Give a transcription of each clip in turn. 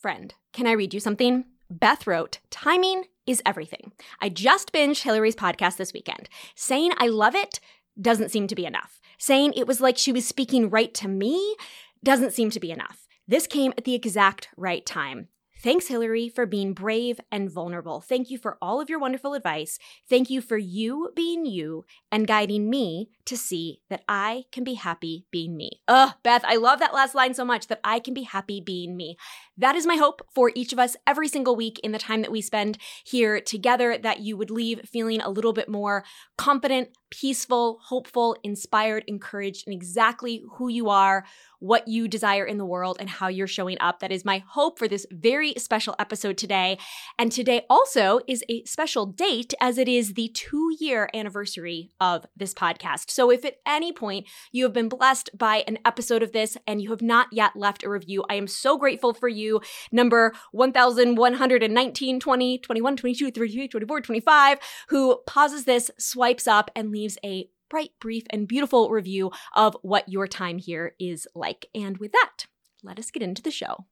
Friend, can I read you something? Beth wrote, timing is everything. I just binged Hillary's podcast this weekend. Saying I love it doesn't seem to be enough. Saying it was like she was speaking right to me doesn't seem to be enough. This came at the exact right time. Thanks, Hillary, for being brave and vulnerable. Thank you for all of your wonderful advice. Thank you for you being you and guiding me to see that I can be happy being me. Ugh, Beth, I love that last line so much, that I can be happy being me. That is my hope for each of us every single week in the time that we spend here together, that you would leave feeling a little bit more confident, peaceful, hopeful, inspired, encouraged in exactly who you are, what you desire in the world, and how you're showing up. That is my hope for this very special episode today. And today also is a special date, as it is the 2-year anniversary of this podcast. So if at any point you have been blessed by an episode of this and you have not yet left a review, I am so grateful for you. Number 1,119, 20, 21, 22, 23, 24, 25, who pauses this, swipes up, and leaves a bright, brief, and beautiful review of what your time here is like. And with that, let us get into the show.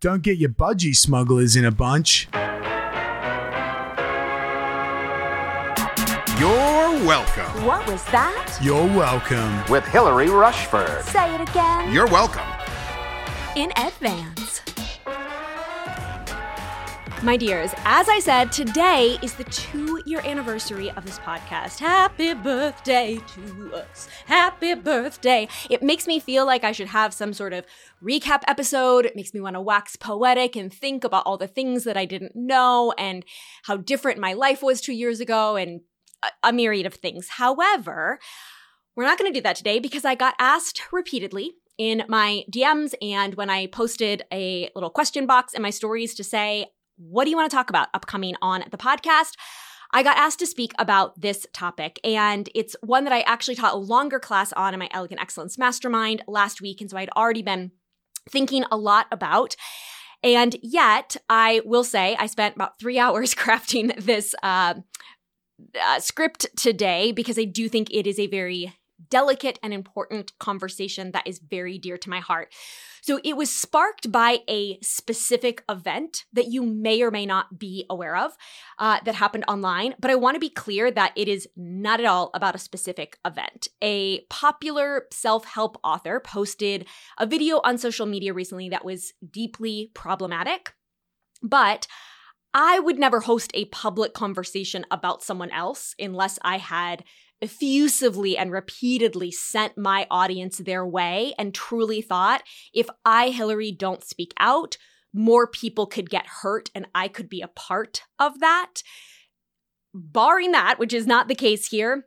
Don't get your budgie smugglers in a bunch. You're welcome. What was that? You're welcome. With Hillary Rushford. Say it again. You're welcome. In advance. My dears, as I said, today is the 2-year anniversary of this podcast. Happy birthday to us. Happy birthday. It makes me feel like I should have some sort of recap episode. It makes me want to wax poetic and think about all the things that I didn't know and how different my life was 2 years ago and a myriad of things. However, we're not going to do that today because I got asked repeatedly in my DMs and when I posted a little question box in my stories to say, what do you want to talk about upcoming on the podcast? I got asked to speak about this topic, and it's one that I actually taught a longer class on in my Elegant Excellence Mastermind last week, and so I'd already been thinking a lot about. And yet, I will say I spent about 3 hours crafting this script today because I do think it is a very delicate and important conversation that is very dear to my heart. So it was sparked by a specific event that you may or may not be aware of that happened online, but I want to be clear that it is not at all about a specific event. A popular self-help author posted a video on social media recently that was deeply problematic, but I would never host a public conversation about someone else unless I had effusively and repeatedly sent my audience their way and truly thought, if I, Hillary, don't speak out, more people could get hurt and I could be a part of that. Barring that, which is not the case here,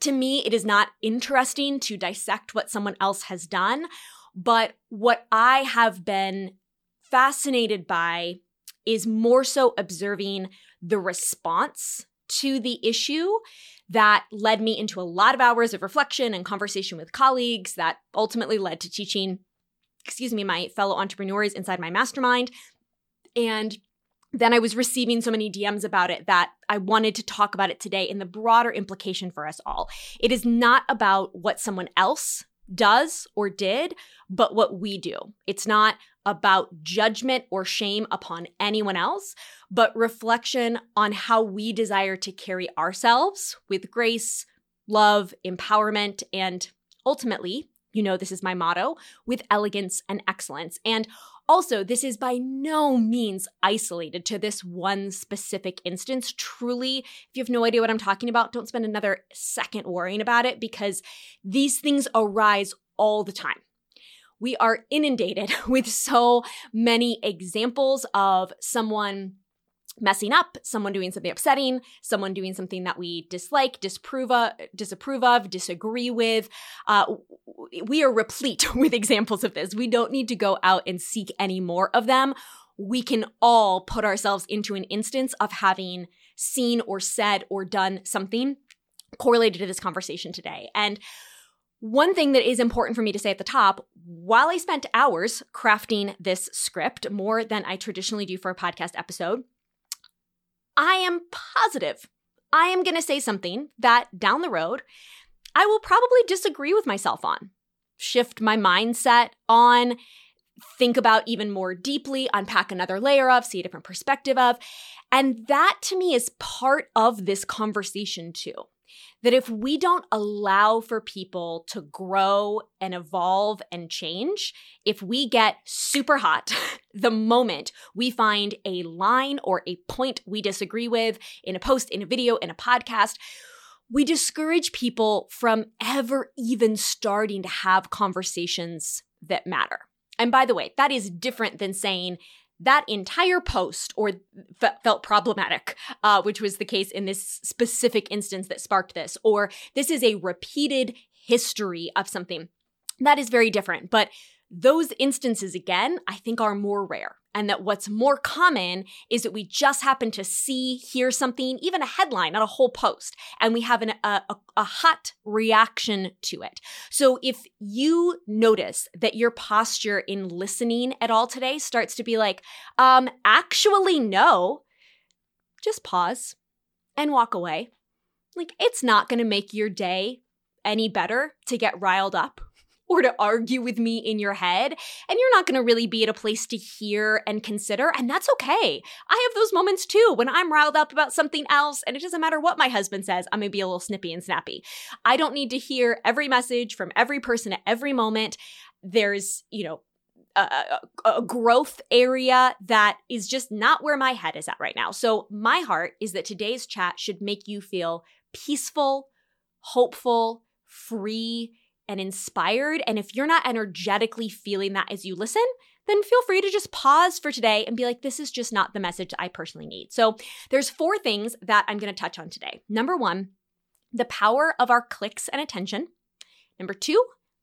to me, it is not interesting to dissect what someone else has done. But what I have been fascinated by is more so observing the response to the issue. That led me into a lot of hours of reflection and conversation with colleagues that ultimately led to teaching, my fellow entrepreneurs inside my mastermind. And then I was receiving so many DMs about it that I wanted to talk about it today in the broader implication for us all. It is not about what someone else does or did, but what we do. It's not about judgment or shame upon anyone else, but reflection on how we desire to carry ourselves with grace, love, empowerment, and ultimately, you know this is my motto, with elegance and excellence. And also, this is by no means isolated to this one specific instance. Truly, if you have no idea what I'm talking about, don't spend another second worrying about it because these things arise all the time. We are inundated with so many examples of someone messing up, someone doing something upsetting, someone doing something that we dislike, disapprove of, disagree with. We are replete with examples of this. We don't need to go out and seek any more of them. We can all put ourselves into an instance of having seen or said or done something correlated to this conversation today. And one thing that is important for me to say at the top, while I spent hours crafting this script, more than I traditionally do for a podcast episode, I am positive I am going to say something that down the road, I will probably disagree with myself on, shift my mindset on, think about even more deeply, unpack another layer of, see a different perspective of. And that to me is part of this conversation too. That if we don't allow for people to grow and evolve and change, if we get super hot the moment we find a line or a point we disagree with in a post, in a video, in a podcast, we discourage people from ever even starting to have conversations that matter. And by the way, that is different than saying that entire post or felt problematic, which was the case in this specific instance that sparked this, or this is a repeated history of something. That is very different. But those instances, again, I think are more rare, and that what's more common is that we just happen to see, hear something, even a headline, not a whole post, and we have a hot reaction to it. So if you notice that your posture in listening at all today starts to be like, actually, no, just pause and walk away. Like, it's not going to make your day any better to get riled up or to argue with me in your head, and you're not going to really be at a place to hear and consider, and that's okay. I have those moments too when I'm riled up about something else, and it doesn't matter what my husband says, I'm going to be a little snippy and snappy. I don't need to hear every message from every person at every moment. There's, a growth area that is just not where my head is at right now. So my heart is that today's chat should make you feel peaceful, hopeful, free, and inspired. And if you're not energetically feeling that as you listen, then feel free to just pause for today and be like, this is just not the message I personally need. So there's four things that I'm going to touch on today. Number one, the power of our clicks and attention. Number two,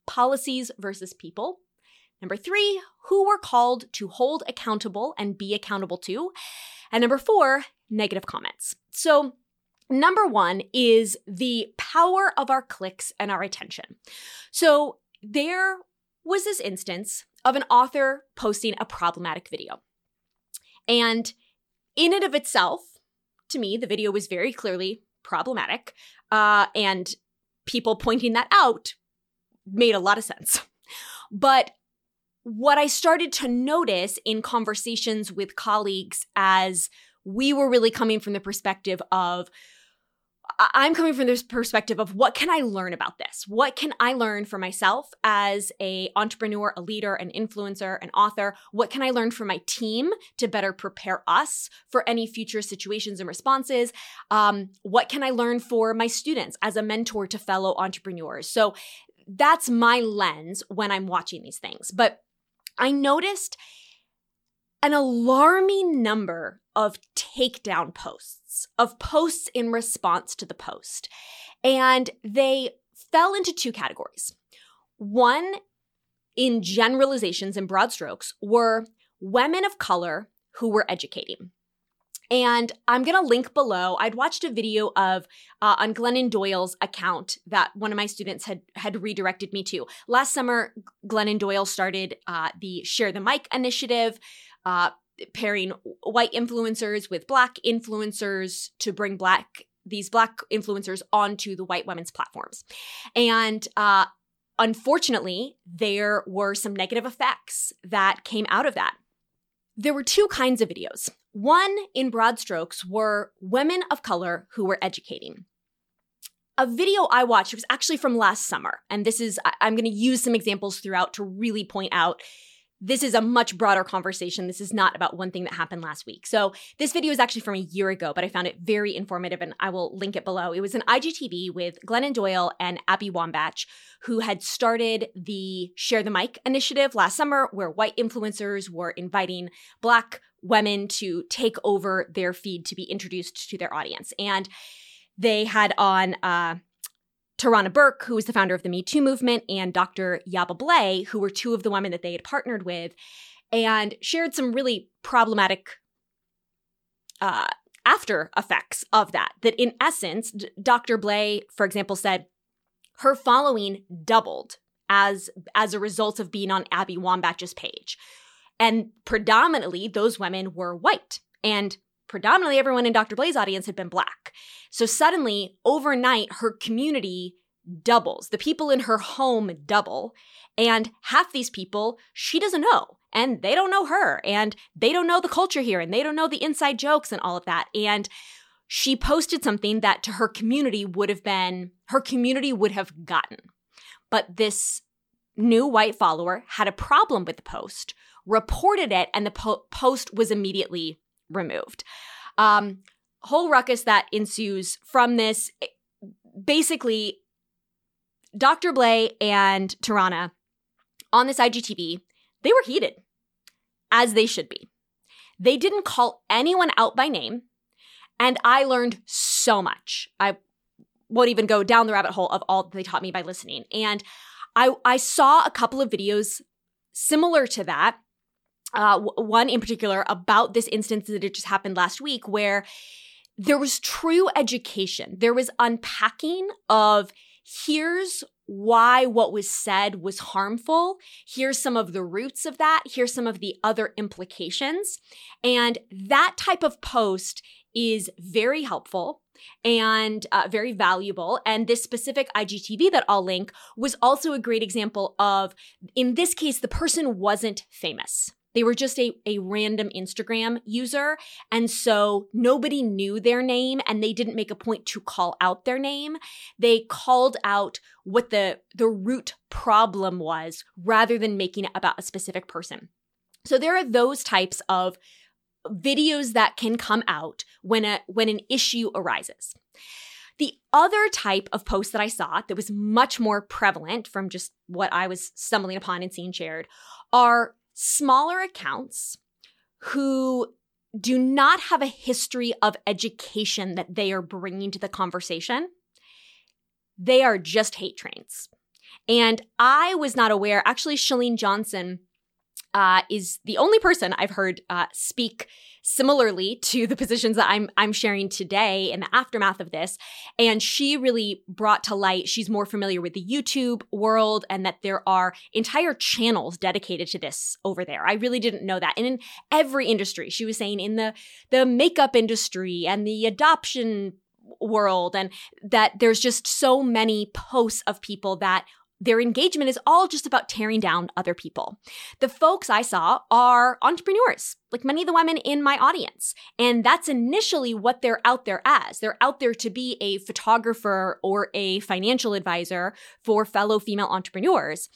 policies versus people. Number three, who we're called to hold accountable and be accountable to. And number four, negative comments. So number one is the power of our clicks and our attention. So there was this instance of an author posting a problematic video. And in and of itself, to me, the video was very clearly problematic. And people pointing that out made a lot of sense. But what I started to notice in conversations with colleagues as we were really coming from the perspective of, I'm coming from this perspective of what can I learn about this? What can I learn for myself as an entrepreneur, a leader, an influencer, an author? What can I learn for my team to better prepare us for any future situations and responses? What can I learn for my students as a mentor to fellow entrepreneurs? So that's my lens when I'm watching these things. But I noticed an alarming number of takedown posts, of posts in response to the post. And they fell into two categories. One, in generalizations and broad strokes, were women of color who were educating. And I'm going to link below. I'd watched a video of on Glennon Doyle's account that one of my students had redirected me to. Last summer, Glennon Doyle started the Share the Mic initiative, pairing white influencers with Black influencers to bring these Black influencers onto the white women's platforms. And unfortunately, there were some negative effects that came out of that. There were two kinds of videos. One, in broad strokes, were women of color who were educating. A video I watched was actually from last summer, and this is, I'm going to use some examples throughout to really point out this is a much broader conversation. This is not about one thing that happened last week. So this video is actually from a year ago, but I found it very informative, and I will link it below. It was an IGTV with Glennon Doyle and Abby Wambach, who had started the Share the Mic initiative last summer, where white influencers were inviting Black women to take over their feed to be introduced to their audience. And they had on Tarana Burke, who was the founder of the Me Too movement, and Dr. Yaba Blay, who were two of the women that they had partnered with, and shared some really problematic after effects of that. That in essence, Dr. Blay, for example, said her following doubled as a result of being on Abby Wambach's page. And predominantly, those women were white, and predominantly everyone in Dr. Blay's audience had been Black. So suddenly, overnight, her community doubles. The people in her home double. And half these people she doesn't know. and they don't know her, and they don't know the culture here, and they don't know the inside jokes and all of that. And she posted something that to her community would have been, her community would have gotten. But this new white follower had a problem with the post, reported it, and the post was immediately removed. Whole ruckus that ensues from this. Basically, Dr. Blay and Tarana on this IGTV, they were heated, as they should be. They didn't call anyone out by name, and I learned so much. I won't even go down the rabbit hole of all that they taught me by listening. And I saw a couple of videos similar to that, one in particular about this instance that had just happened last week where there was true education. There was unpacking of here's why what was said was harmful. Here's some of the roots of that. Here's some of the other implications. And that type of post is very helpful and very valuable. And this specific IGTV that I'll link was also a great example of, in this case, the person wasn't famous. They were just a random Instagram user. And so nobody knew their name and they didn't make a point to call out their name. They called out what the root problem was rather than making it about a specific person. So there are those types of videos that can come out when an issue arises. The other type of post that I saw that was much more prevalent from just what I was stumbling upon and seeing shared are smaller accounts who do not have a history of education that they are bringing to the conversation. They are just hate trains. And I was not aware, actually, Shalene Johnson is the only person I've heard speak similarly to the positions that I'm sharing today in the aftermath of this. And she really brought to light, she's more familiar with the YouTube world and that there are entire channels dedicated to this over there. I really didn't know that. And in every industry, she was saying in the makeup industry and the adoption world, and that there's just so many posts of people that their engagement is all just about tearing down other people. The folks I saw are entrepreneurs, like many of the women in my audience. And that's initially what they're out there as. They're out there to be a photographer or a financial advisor for fellow female entrepreneurs.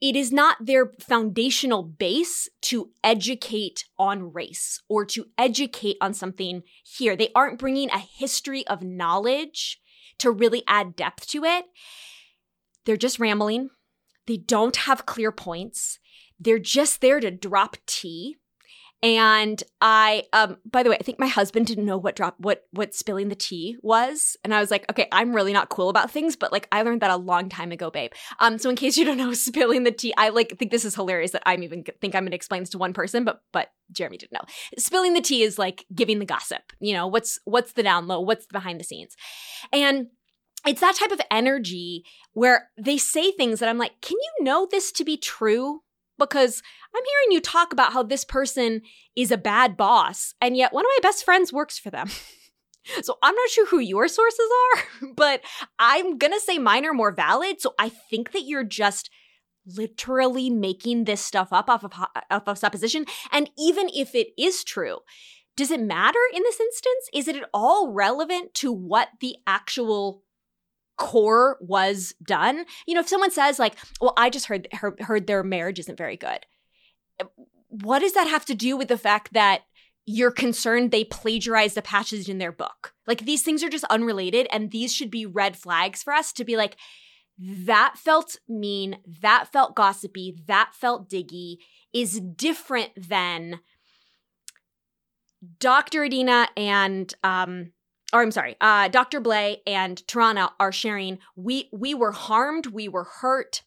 It is not their foundational base to educate on race or to educate on something here. They aren't bringing a history of knowledge to really add depth to it. They're just rambling. They don't have clear points. They're just there to drop tea. And I, by the way, I think my husband didn't know what spilling the tea was. And I was like, okay, I'm really not cool about things, but like I learned that a long time ago, babe. So in case you don't know, spilling the tea, I like think this is hilarious that I'm going to explain this to one person, but Jeremy didn't know. Spilling the tea is like giving the gossip. You know, what's the down low? What's behind the scenes? And it's that type of energy where they say things that I'm like, can you know this to be true? Because I'm hearing you talk about how this person is a bad boss, and yet one of my best friends works for them. So I'm not sure who your sources are, but I'm going to say mine are more valid. So I think that you're just literally making this stuff up off of supposition. And even if it is true, does it matter in this instance? Is it at all relevant to what the actual core was done? You know, if someone says like, well, I just heard their marriage isn't very good. What does that have to do with the fact that you're concerned they plagiarized a passage in their book? Like these things are just unrelated, and these should be red flags for us to be like, that felt mean, that felt gossipy, that felt diggy is different than Dr. Adina and Dr. Blay and Tarana are sharing, we were harmed, we were hurt,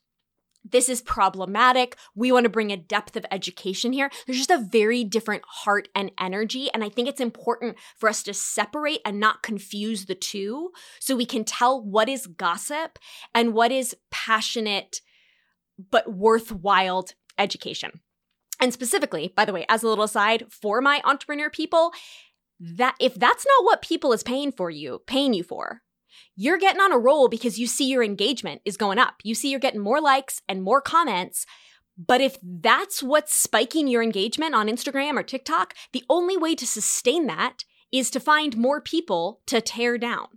this is problematic, we want to bring a depth of education here. There's just a very different heart and energy, and I think it's important for us to separate and not confuse the two so we can tell what is gossip and what is passionate but worthwhile education. And specifically, by the way, as a little aside, for my entrepreneur people, that if that's not what people is paying you for, you're getting on a roll because you see your engagement is going up. You see you're getting more likes and more comments, But if that's what's spiking your engagement on Instagram or TikTok, the only way to sustain that is to find more people to tear down.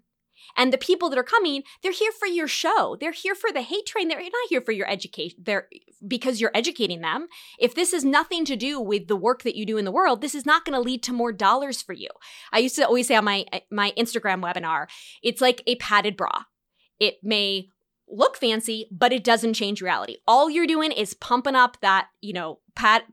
And the people that are coming, they're here for your show. They're here for the hate train. They're not here for your education. They're because you're educating them. If this has nothing to do with the work that you do in the world, this is not going to lead to more dollars for you. I used to always say on my Instagram webinar, it's like a padded bra. It may look fancy, but it doesn't change reality. All you're doing is pumping up that,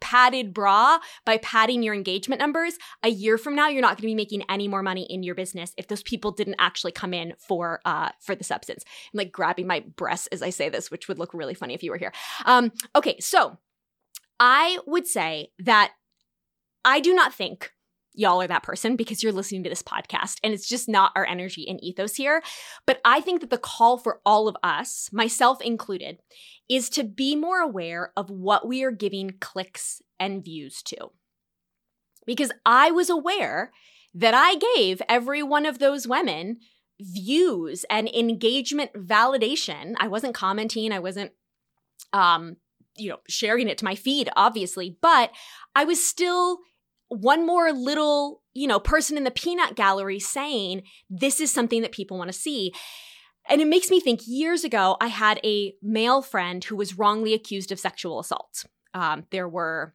padded bra by padding your engagement numbers. A year from now, you're not going to be making any more money in your business if those people didn't actually come in for the substance. I'm like grabbing my breasts as I say this, which would look really funny if you were here. Okay, so I would say that I do not think y'all are that person because you're listening to this podcast and it's just not our energy and ethos here. But I think that the call for all of us, myself included, is to be more aware of what we are giving clicks and views to. Because I was aware that I gave every one of those women views and engagement validation. I wasn't commenting. I wasn't sharing it to my feed, obviously, but I was still one more little, person in the peanut gallery saying, this is something that people want to see. And it makes me think years ago, I had a male friend who was wrongly accused of sexual assault. There was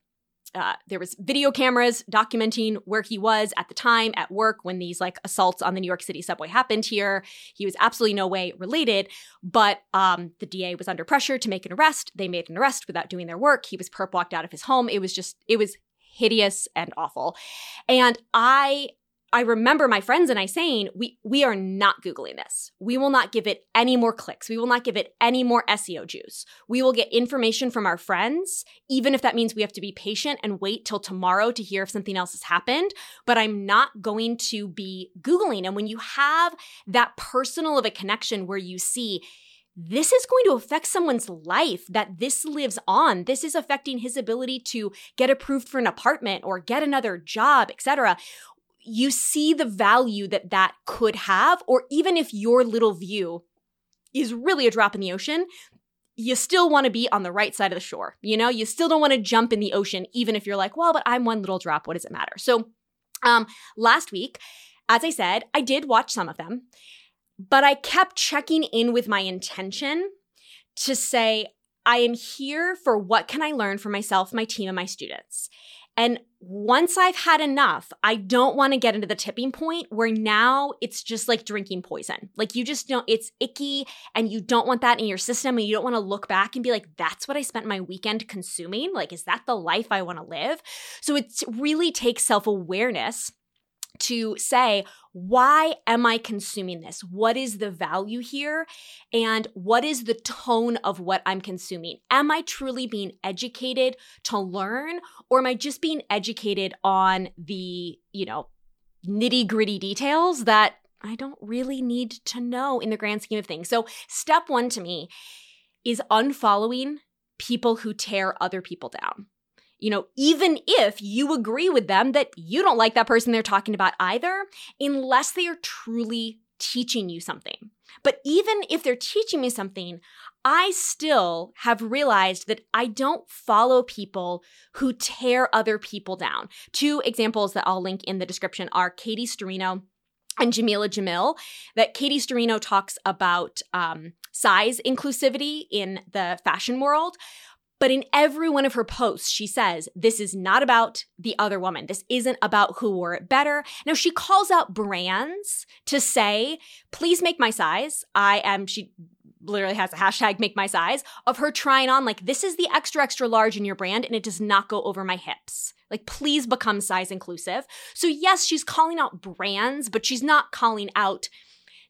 video cameras documenting where he was at the time at work when these assaults on the New York City subway happened here. He was absolutely no way related, but the DA was under pressure to make an arrest. They made an arrest without doing their work. He was perp walked out of his home. It was hideous and awful. And I remember my friends and I saying, we are not Googling this. We will not give it any more clicks. We will not give it any more SEO juice. We will get information from our friends, even if that means we have to be patient and wait till tomorrow to hear if something else has happened. But I'm not going to be Googling. And when you have that personal of a connection where you see this is going to affect someone's life, that this lives on. This is affecting his ability to get approved for an apartment or get another job, etc. You see the value that that could have, or even if your little view is really a drop in the ocean, you still want to be on the right side of the shore. You still don't want to jump in the ocean, even if you're like, well, but I'm one little drop. What does it matter? So last week, as I said, I did watch some of them. But I kept checking in with my intention to say, I am here for what can I learn for myself, my team, and my students. And once I've had enough, I don't want to get into the tipping point where now it's just like drinking poison. You just know it's icky and you don't want that in your system and you don't want to look back and be like, that's what I spent my weekend consuming. Is that the life I want to live? So it really takes self-awareness to say, why am I consuming this? What is the value here? And what is the tone of what I'm consuming? Am I truly being educated to learn, or am I just being educated on the, nitty-gritty details that I don't really need to know in the grand scheme of things? So step one to me is unfollowing people who tear other people down. Even if you agree with them that you don't like that person they're talking about either, unless they are truly teaching you something. But even if they're teaching me something, I still have realized that I don't follow people who tear other people down. Two examples that I'll link in the description are Katie Sterino and Jamila Jamil. That Katie Sterino talks about size inclusivity in the fashion world. But in every one of her posts, she says, this is not about the other woman. This isn't about who wore it better. Now, she calls out brands to say, please make my size. She literally has a hashtag, make my size, of her trying on, this is the extra, extra large in your brand, and it does not go over my hips. Please become size inclusive. So yes, she's calling out brands, but she's not calling out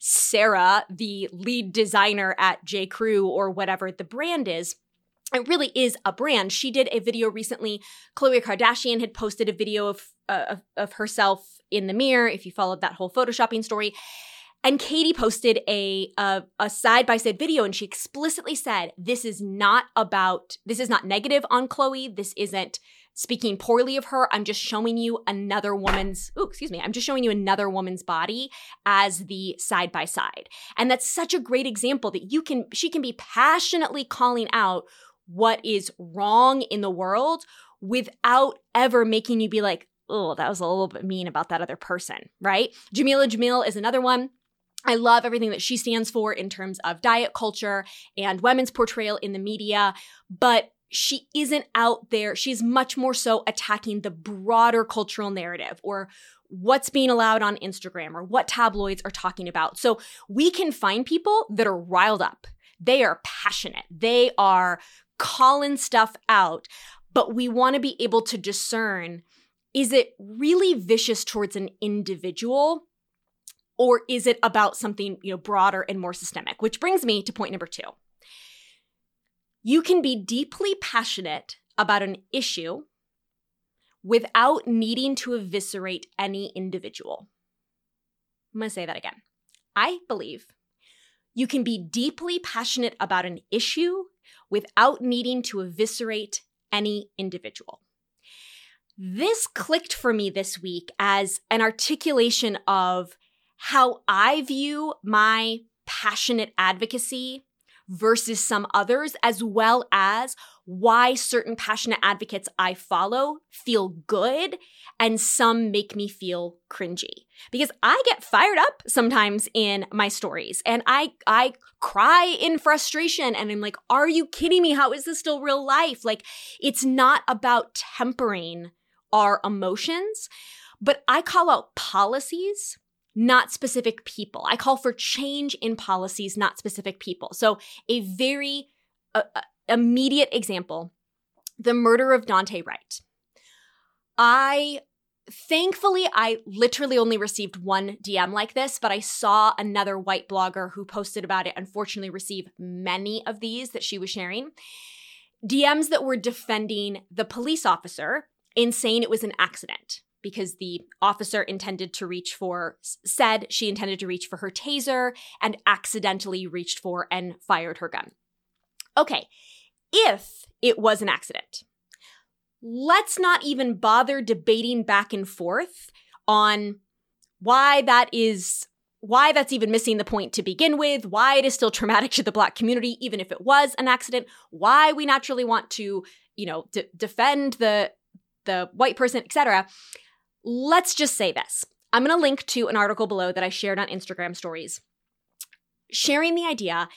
Sarah, the lead designer at J.Crew or whatever the brand is. It really is a brand. She did a video recently. Khloe Kardashian had posted a video of herself in the mirror, if you followed that whole photoshopping story. And Katie posted a side-by-side video, and she explicitly said, this is not negative on Khloe. This isn't speaking poorly of her. I'm just showing you another woman's body as the side-by-side. And that's such a great example that she can be passionately calling out what is wrong in the world without ever making you be like, oh, that was a little bit mean about that other person, right? Jamila Jamil is another one. I love everything that she stands for in terms of diet culture and women's portrayal in the media, but she isn't out there. She's much more so attacking the broader cultural narrative or what's being allowed on Instagram or what tabloids are talking about. So we can find people that are riled up. They are passionate. They are calling stuff out, but we want to be able to discern, is it really vicious towards an individual or is it about something, you know, broader and more systemic? Which brings me to point number 2. You can be deeply passionate about an issue without needing to eviscerate any individual. I'm going to say that again. I believe you can be deeply passionate about an issue without needing to eviscerate any individual. This clicked for me this week as an articulation of how I view my passionate advocacy versus some others, as well as why certain passionate advocates I follow feel good and some make me feel cringy. Because I get fired up sometimes in my stories and I cry in frustration and I'm like, are you kidding me? How is this still real life? Like, it's not about tempering our emotions, but I call out policies, not specific people. I call for change in policies, not specific people. So a very immediate example, the murder of Dante Wright. Thankfully, I literally only received one DM like this, but I saw another white blogger who posted about it, unfortunately receive many of these that she was sharing. DMs that were defending the police officer in saying it was an accident, because the officer intended to reach for her taser and accidentally reached for and fired her gun. Okay, if it was an accident, let's not even bother debating back and forth on why that's even missing the point to begin with, why it is still traumatic to the Black community, even if it was an accident, why we naturally want to, you know, defend the white person, etc. Let's just say this. I'm going to link to an article below that I shared on Instagram stories, sharing the idea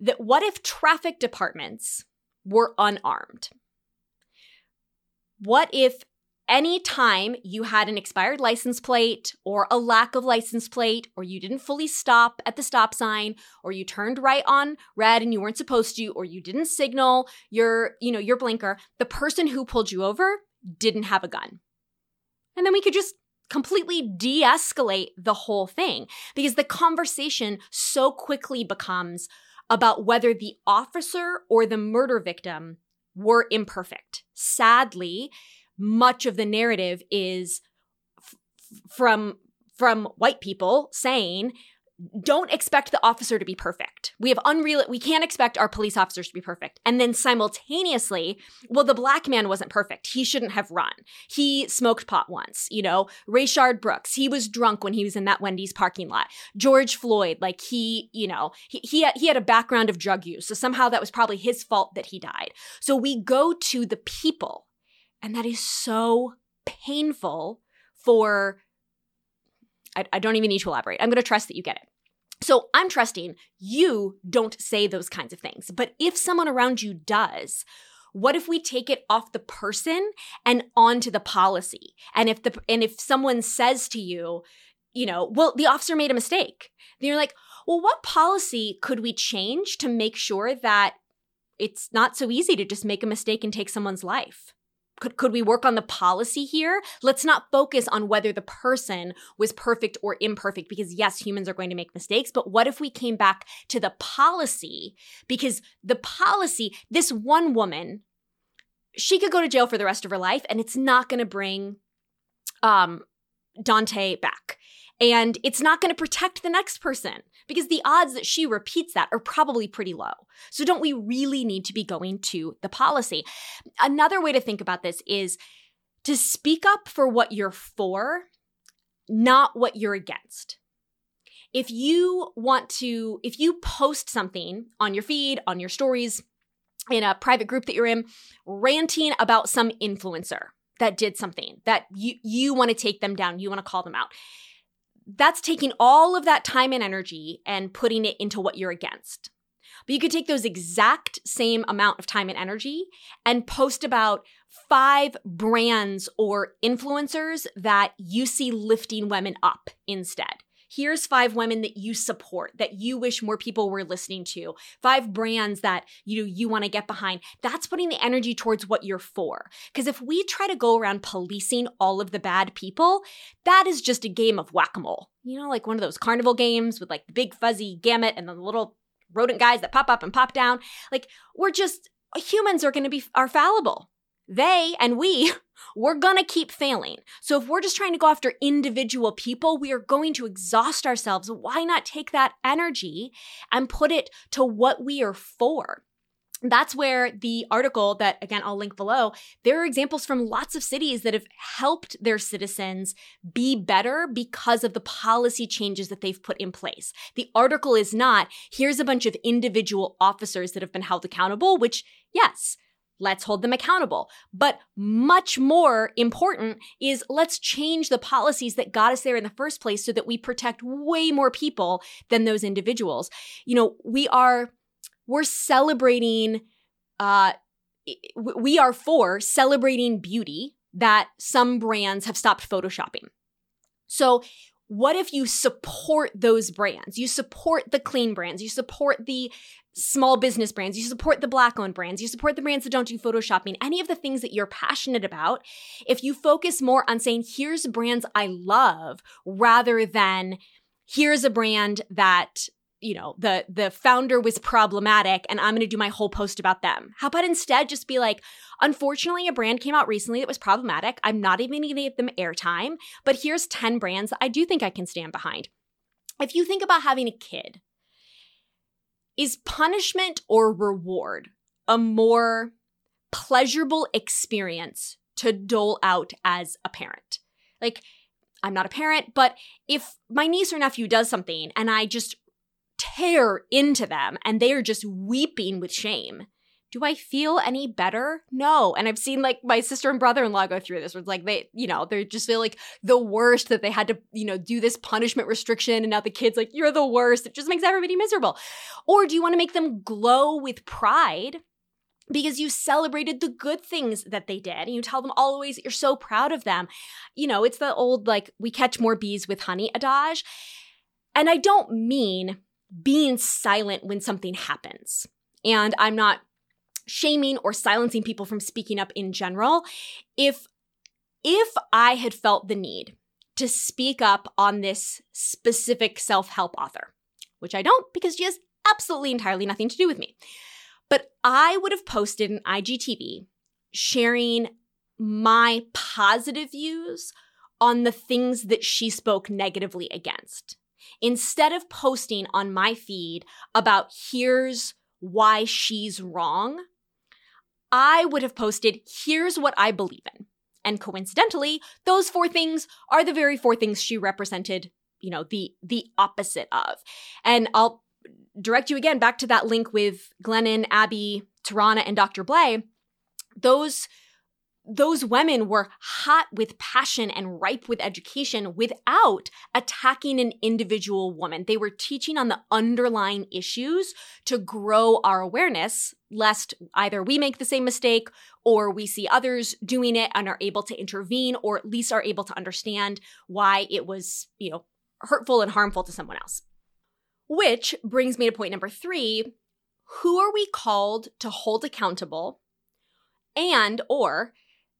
that what if traffic departments were unarmed? What if any time you had an expired license plate or a lack of license plate, or you didn't fully stop at the stop sign, or you turned right on red and you weren't supposed to, or you didn't signal your blinker, the person who pulled you over didn't have a gun? And then we could just completely de-escalate the whole thing, because the conversation so quickly becomes about whether the officer or the murder victim were imperfect. Sadly, much of the narrative is from white people saying, don't expect the officer to be perfect. We can't expect our police officers to be perfect. And then simultaneously, well, the Black man wasn't perfect. He shouldn't have run. He smoked pot once, Rayshard Brooks, he was drunk when he was in that Wendy's parking lot. George Floyd, like he had a background of drug use. So somehow that was probably his fault that he died. So we go to the people, and that is so painful for, I don't even need to elaborate. I'm going to trust that you get it. So I'm trusting you don't say those kinds of things. But if someone around you does, what if we take it off the person and onto the policy? And if someone says to you, well, the officer made a mistake, then you're like, well, what policy could we change to make sure that it's not so easy to just make a mistake and take someone's life? Could we work on the policy here? Let's not focus on whether the person was perfect or imperfect, because yes, humans are going to make mistakes, but what if we came back to the policy? Because the policy, this one woman, she could go to jail for the rest of her life and it's not going to bring Dante back. And it's not going to protect the next person, because the odds that she repeats that are probably pretty low. So don't we really need to be going to the policy? Another way to think about this is to speak up for what you're for, not what you're against. If you post something on your feed, on your stories, in a private group that you're in, ranting about some influencer that did something that you want to take them down, you want to call them out. That's taking all of that time and energy and putting it into what you're against. But you could take those exact same amount of time and energy and post about 5 brands or influencers that you see lifting women up instead. Here's 5 women that you support, that you wish more people were listening to, 5 brands that you want to get behind. That's putting the energy towards what you're for. Because if we try to go around policing all of the bad people, that is just a game of whack-a-mole. Like one of those carnival games with like the big fuzzy gamut and the little rodent guys that pop up and pop down. Like humans are fallible. They and we're going to keep failing. So if we're just trying to go after individual people, we are going to exhaust ourselves. Why not take that energy and put it to what we are for? That's where the article that, again, I'll link below, there are examples from lots of cities that have helped their citizens be better because of the policy changes that they've put in place. The article is not, here's a bunch of individual officers that have been held accountable, which, yes, let's hold them accountable. But much more important is let's change the policies that got us there in the first place so that we protect way more people than those individuals. We're celebrating, we are for celebrating beauty that some brands have stopped photoshopping. So what if you support those brands? You support the clean brands. You support the small business brands. You support the Black-owned brands. You support the brands that don't do photoshopping. Any of the things that you're passionate about, if you focus more on saying, here's brands I love, rather than here's a brand that the founder was problematic and I'm going to do my whole post about them. How about instead just be like, unfortunately, a brand came out recently that was problematic. I'm not even going to give them airtime, but here's 10 brands that I do think I can stand behind. If you think about having a kid, is punishment or reward a more pleasurable experience to dole out as a parent? Like, I'm not a parent, but if my niece or nephew does something and I just tear into them and they are just weeping with shame, do I feel any better? No. And I've seen like my sister and brother-in-law go through this where it's like they just feel like the worst that they had to, do this punishment restriction and now the kid's like, you're the worst. It just makes everybody miserable. Or do you want to make them glow with pride because you celebrated the good things that they did and you tell them all the ways that you're so proud of them? It's the old like we catch more bees with honey adage. And I don't mean being silent when something happens. And I'm not shaming or silencing people from speaking up in general. If I had felt the need to speak up on this specific self-help author, which I don't because she has absolutely entirely nothing to do with me, but I would have posted an IGTV sharing my positive views on the things that she spoke negatively against. Instead of posting on my feed about here's why she's wrong, I would have posted here's what I believe in. And coincidentally, those 4 things are the very 4 things she represented, the opposite of. And I'll direct you again back to that link with Glennon, Abby, Tarana, and Dr. Blay. Those women were hot with passion and ripe with education without attacking an individual woman. They were teaching on the underlying issues to grow our awareness, lest either we make the same mistake or we see others doing it and are able to intervene or at least are able to understand why it was, hurtful and harmful to someone else. Which brings me to point number 3, who are we called to hold accountable and or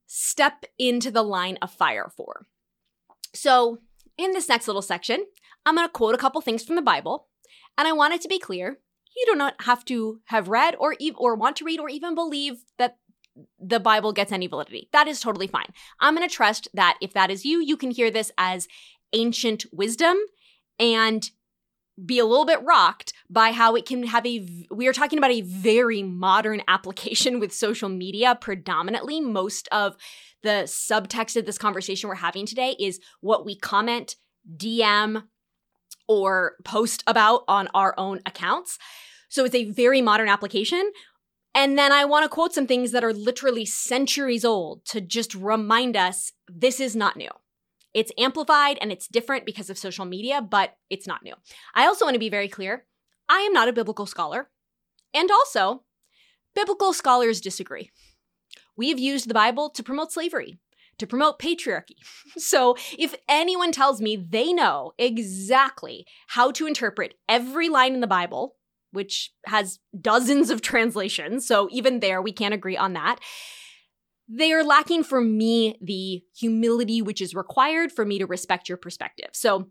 step into the line of fire for? So in this next little section, I'm going to quote a couple things from the Bible, and I want it to be clear, you do not have to have read or want to read or even believe that the Bible gets any validity. That is totally fine. I'm going to trust that if that is you, you can hear this as ancient wisdom and be a little bit rocked by how it can have we are talking about a very modern application with social media predominantly. Most of the subtext of this conversation we're having today is what we comment, DM, or post about on our own accounts. So it's a very modern application. And then I want to quote some things that are literally centuries old to just remind us this is not new. It's amplified and it's different because of social media, but it's not new. I also want to be very clear. I am not a biblical scholar. And also, biblical scholars disagree. We have used the Bible to promote slavery, to promote patriarchy. So if anyone tells me they know exactly how to interpret every line in the Bible, which has dozens of translations, so even there we can't agree on that, they are lacking for me the humility which is required for me to respect your perspective. So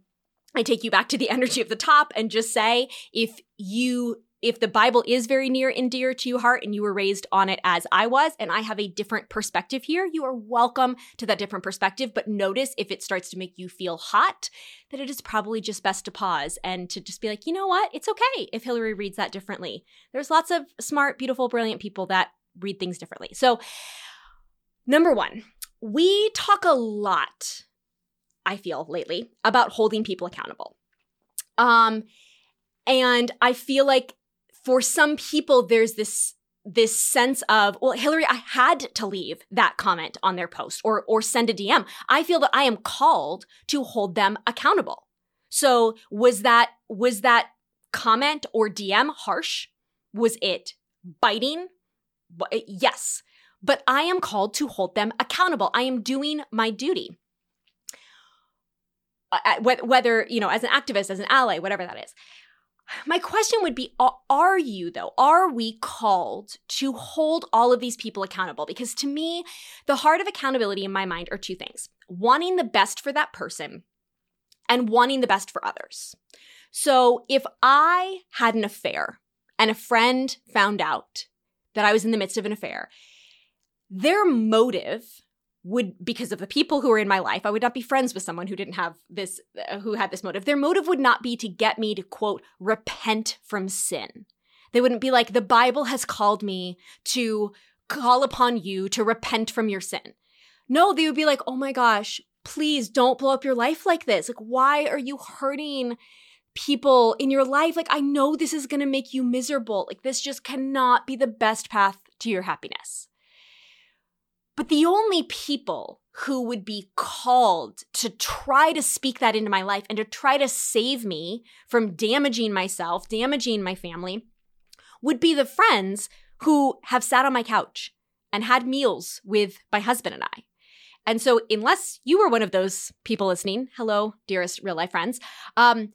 I take you back to the energy of the top and just say, if the Bible is very near and dear to your heart and you were raised on it as I was, and I have a different perspective here, you are welcome to that different perspective. But notice if it starts to make you feel hot, that it is probably just best to pause and to just be like, you know what? It's okay if Hillary reads that differently. There's lots of smart, beautiful, brilliant people that read things differently. So number one, we talk a lot, I feel lately, about holding people accountable. And I feel like for some people, there's this sense of, well, Hillary, I had to leave that comment on their post or send a DM. I feel that I am called to hold them accountable. So was that comment or DM harsh? Was it biting? Yes. But I am called to hold them accountable. I am doing my duty. Whether, as an activist, as an ally, whatever that is. My question would be, are you though? Are we called to hold all of these people accountable? Because to me, the heart of accountability in my mind are two things: wanting the best for that person and wanting the best for others. So if I had an affair and a friend found out that I was in the midst of an affair, their motive would, because of the people who were in my life, I would not be friends with someone who didn't have this, who had this motive. Their motive would not be to get me to, quote, repent from sin. They wouldn't be like, the Bible has called me to call upon you to repent from your sin. No, they would be like, oh my gosh, please don't blow up your life like this. Like, why are you hurting people in your life? Like, I know this is going to make you miserable. Like, this just cannot be the best path to your happiness. But the only people who would be called to try to speak that into my life and to try to save me from damaging myself, damaging my family, would be the friends who have sat on my couch and had meals with my husband and I. And so unless you were one of those people listening, hello, dearest real life friends, I'm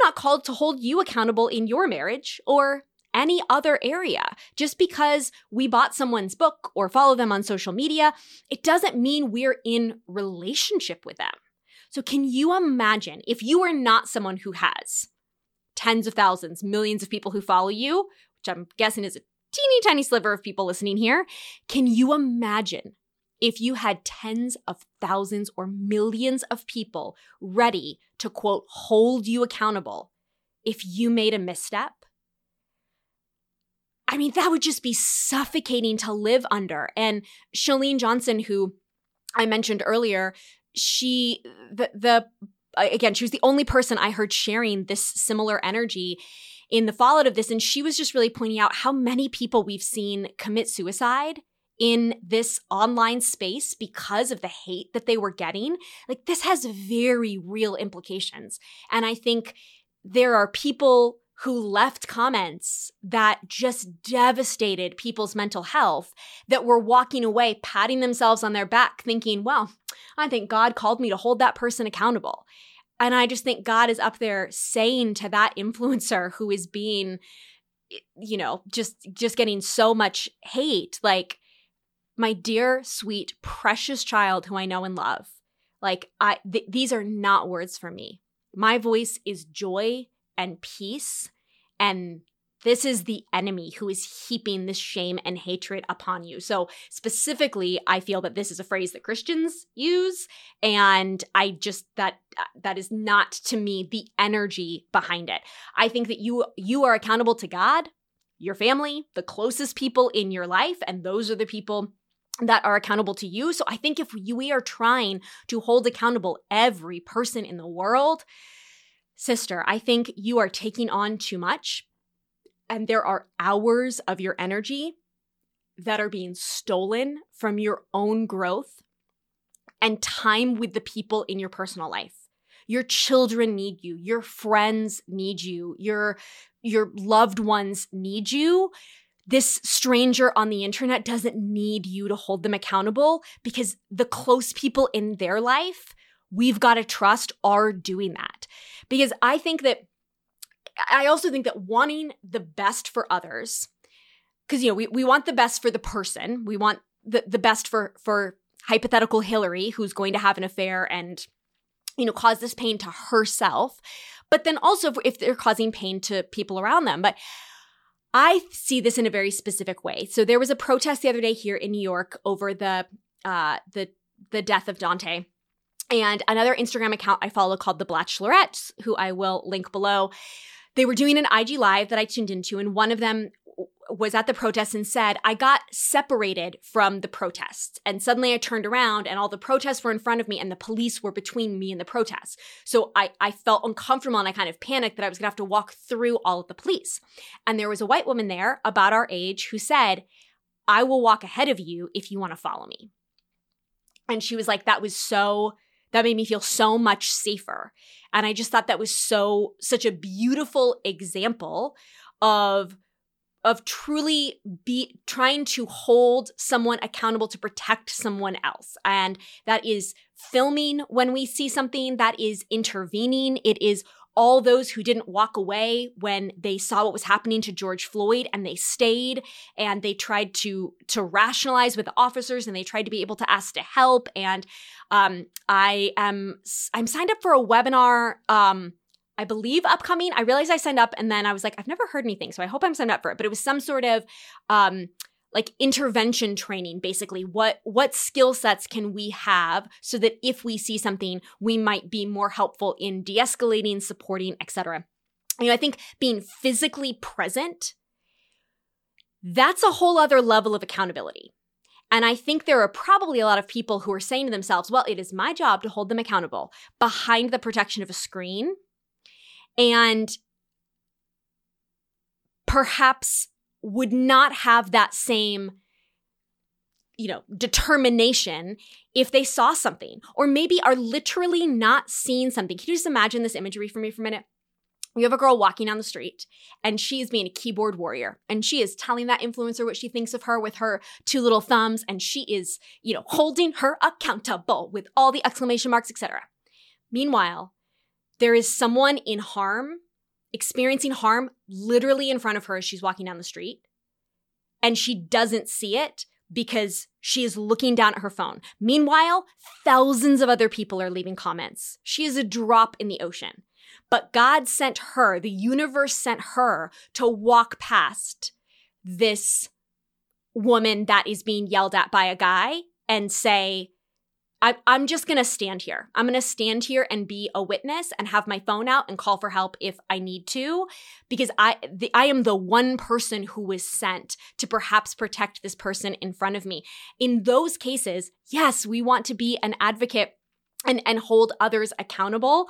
not called to hold you accountable in your marriage or any other area. Just because we bought someone's book or follow them on social media, it doesn't mean we're in relationship with them. So can you imagine if you are not someone who has tens of thousands, millions of people who follow you, which I'm guessing is a teeny tiny sliver of people listening here, can you imagine if you had tens of thousands or millions of people ready to, quote, hold you accountable if you made a misstep? I mean, that would just be suffocating to live under. And Shalene Johnson, who I mentioned earlier, she was the only person I heard sharing this similar energy in the fallout of this. And she was just really pointing out how many people we've seen commit suicide in this online space because of the hate that they were getting. Like, this has very real implications. And I think there are people who left comments that just devastated people's mental health that were walking away, patting themselves on their back, thinking, well, I think God called me to hold that person accountable. And I just think God is up there saying to that influencer who is being, just getting so much hate, like, my dear, sweet, precious child who I know and love, like, these are not words for me. My voice is joy and peace, and this is the enemy who is heaping this shame and hatred upon you. So specifically, I feel that this is a phrase that Christians use, and I just that is not, to me, the energy behind it. I think that you are accountable to God, your family, the closest people in your life, and those are the people that are accountable to you. So I think if we are trying to hold accountable every person in the world, sister, I think you are taking on too much, and there are hours of your energy that are being stolen from your own growth and time with the people in your personal life. Your children need you. Your friends need you. Your loved ones need you. This stranger on the internet doesn't need you to hold them accountable because the close people in their life we've got to trust are doing that. Because I also think that wanting the best for others, because, you know, we want the best for the person. We want the best for hypothetical Hillary, who's going to have an affair and, you know, cause this pain to herself. But then also if they're causing pain to people around them. But I see this in a very specific way. So there was a protest the other day here in New York over the death of Dante. And another Instagram account I follow called The Blatchlorettes, who I will link below, they were doing an IG Live that I tuned into, and one of them was at the protest and said, I got separated from the protests. And suddenly I turned around and all the protests were in front of me and the police were between me and the protests. So I felt uncomfortable and I kind of panicked that I was going to have to walk through all of the police. And there was a white woman there about our age who said, I will walk ahead of you if you want to follow me. And she was like, that made me feel so much safer. And I just thought that was such a beautiful example of truly trying to hold someone accountable to protect someone else. And that is filming when we see something, that is intervening. It is all those who didn't walk away when they saw what was happening to George Floyd, and they stayed and they tried to rationalize with the officers and they tried to be able to ask to help. And I'm signed up for a webinar, I believe upcoming. I realized I signed up and then I was like, I've never heard anything, so I hope I'm signed up for it. But it was some sort of like intervention training, basically. What skill sets can we have so that if we see something, we might be more helpful in de-escalating, supporting, et cetera. You know, I think being physically present, that's a whole other level of accountability. And I think there are probably a lot of people who are saying to themselves, well, it is my job to hold them accountable behind the protection of a screen. And perhaps would not have that same, you know, determination if they saw something, or maybe are literally not seeing something. Can you just imagine this imagery for me for a minute? You have a girl walking down the street and she is being a keyboard warrior and she is telling that influencer what she thinks of her with her two little thumbs, and she is, you know, holding her accountable with all the exclamation marks, etc. Meanwhile, there is someone in harm, experiencing harm literally in front of her as she's walking down the street. And she doesn't see it because she is looking down at her phone. Meanwhile, thousands of other people are leaving comments. She is a drop in the ocean. But God sent her, the universe sent her to walk past this woman that is being yelled at by a guy and say, I'm just going to stand here. I'm going to stand here and be a witness and have my phone out and call for help if I need to, because I am the one person who was sent to perhaps protect this person in front of me. In those cases, yes, we want to be an advocate and hold others accountable.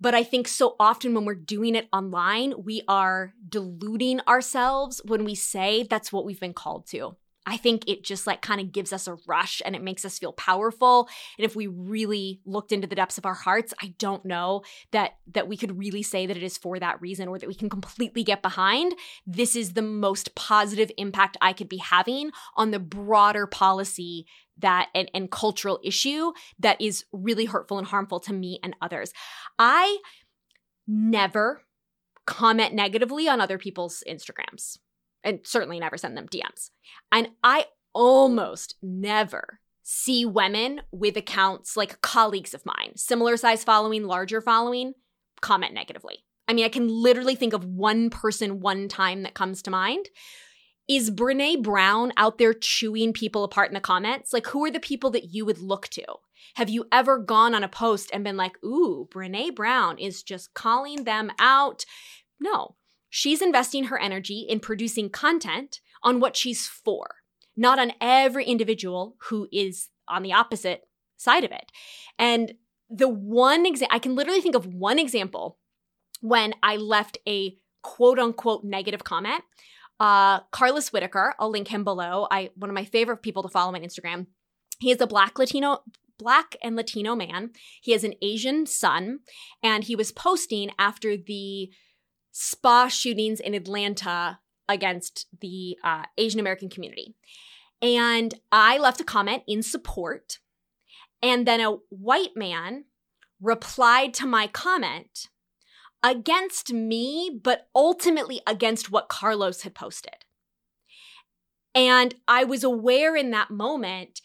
But I think so often when we're doing it online, we are deluding ourselves when we say that's what we've been called to. I think it just like kind of gives us a rush and it makes us feel powerful. And if we really looked into the depths of our hearts, I don't know that we could really say that it is for that reason, or that we can completely get behind. This is the most positive impact I could be having on the broader policy that and cultural issue that is really hurtful and harmful to me and others. I never comment negatively on other people's Instagrams. And certainly never send them DMs. And I almost never see women with accounts like colleagues of mine, similar size following, larger following, comment negatively. I mean, I can literally think of one person one time that comes to mind. Is Brene Brown out there chewing people apart in the comments? Like, who are the people that you would look to? Have you ever gone on a post and been like, ooh, Brene Brown is just calling them out? No. She's investing her energy in producing content on what she's for, not on every individual who is on the opposite side of it. And the one example, I can literally think of one example when I left a quote unquote negative comment Carlos Whitaker. I'll link him below. One of my favorite people to follow on Instagram. He is a Black and Latino man. He has an Asian son, and he was posting after the spa shootings in Atlanta against the Asian American community. And I left a comment in support, and then a white man replied to my comment against me, but ultimately against what Carlos had posted. And I was aware in that moment,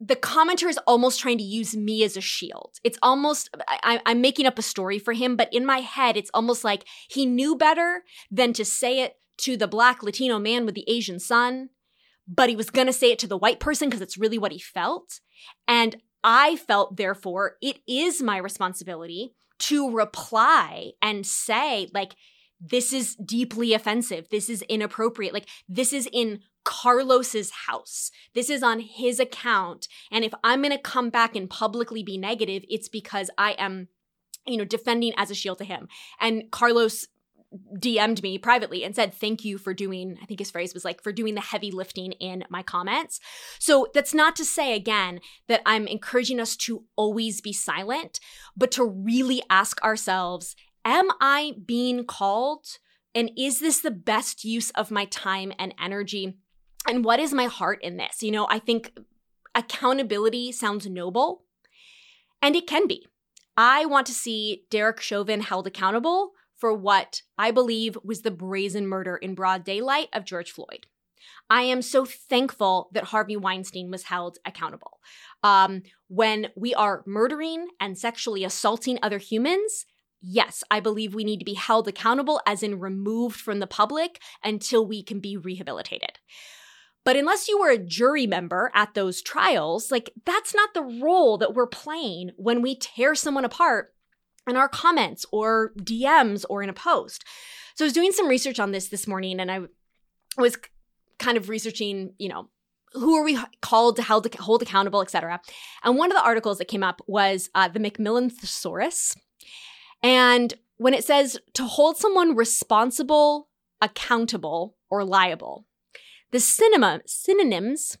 the commenter is almost trying to use me as a shield. It's almost, I'm making up a story for him, but in my head, it's almost like he knew better than to say it to the Black Latino man with the Asian son, but he was going to say it to the white person because it's really what he felt. And I felt, therefore, it is my responsibility to reply and say, like, this is deeply offensive. This is inappropriate. Like, this is in Carlos's house. This is on his account. And if I'm going to come back and publicly be negative, it's because I am, defending as a shield to him. And Carlos DM'd me privately and said, thank you for doing, I think his phrase was like, for doing the heavy lifting in my comments. So that's not to say, again, that I'm encouraging us to always be silent, but to really ask ourselves, am I being called? And is this the best use of my time and energy? And what is my heart in this? I think accountability sounds noble, and it can be. I want to see Derek Chauvin held accountable for what I believe was the brazen murder in broad daylight of George Floyd. I am so thankful that Harvey Weinstein was held accountable. When we are murdering and sexually assaulting other humans, yes, I believe we need to be held accountable, as in removed from the public, until we can be rehabilitated. But unless you were a jury member at those trials, like, that's not the role that we're playing when we tear someone apart in our comments or DMs or in a post. So I was doing some research on this morning, and I was kind of researching, who are we called to hold accountable, et cetera. And one of the articles that came up was the Macmillan Thesaurus. And when it says to hold someone responsible, accountable, or liable, the synonyms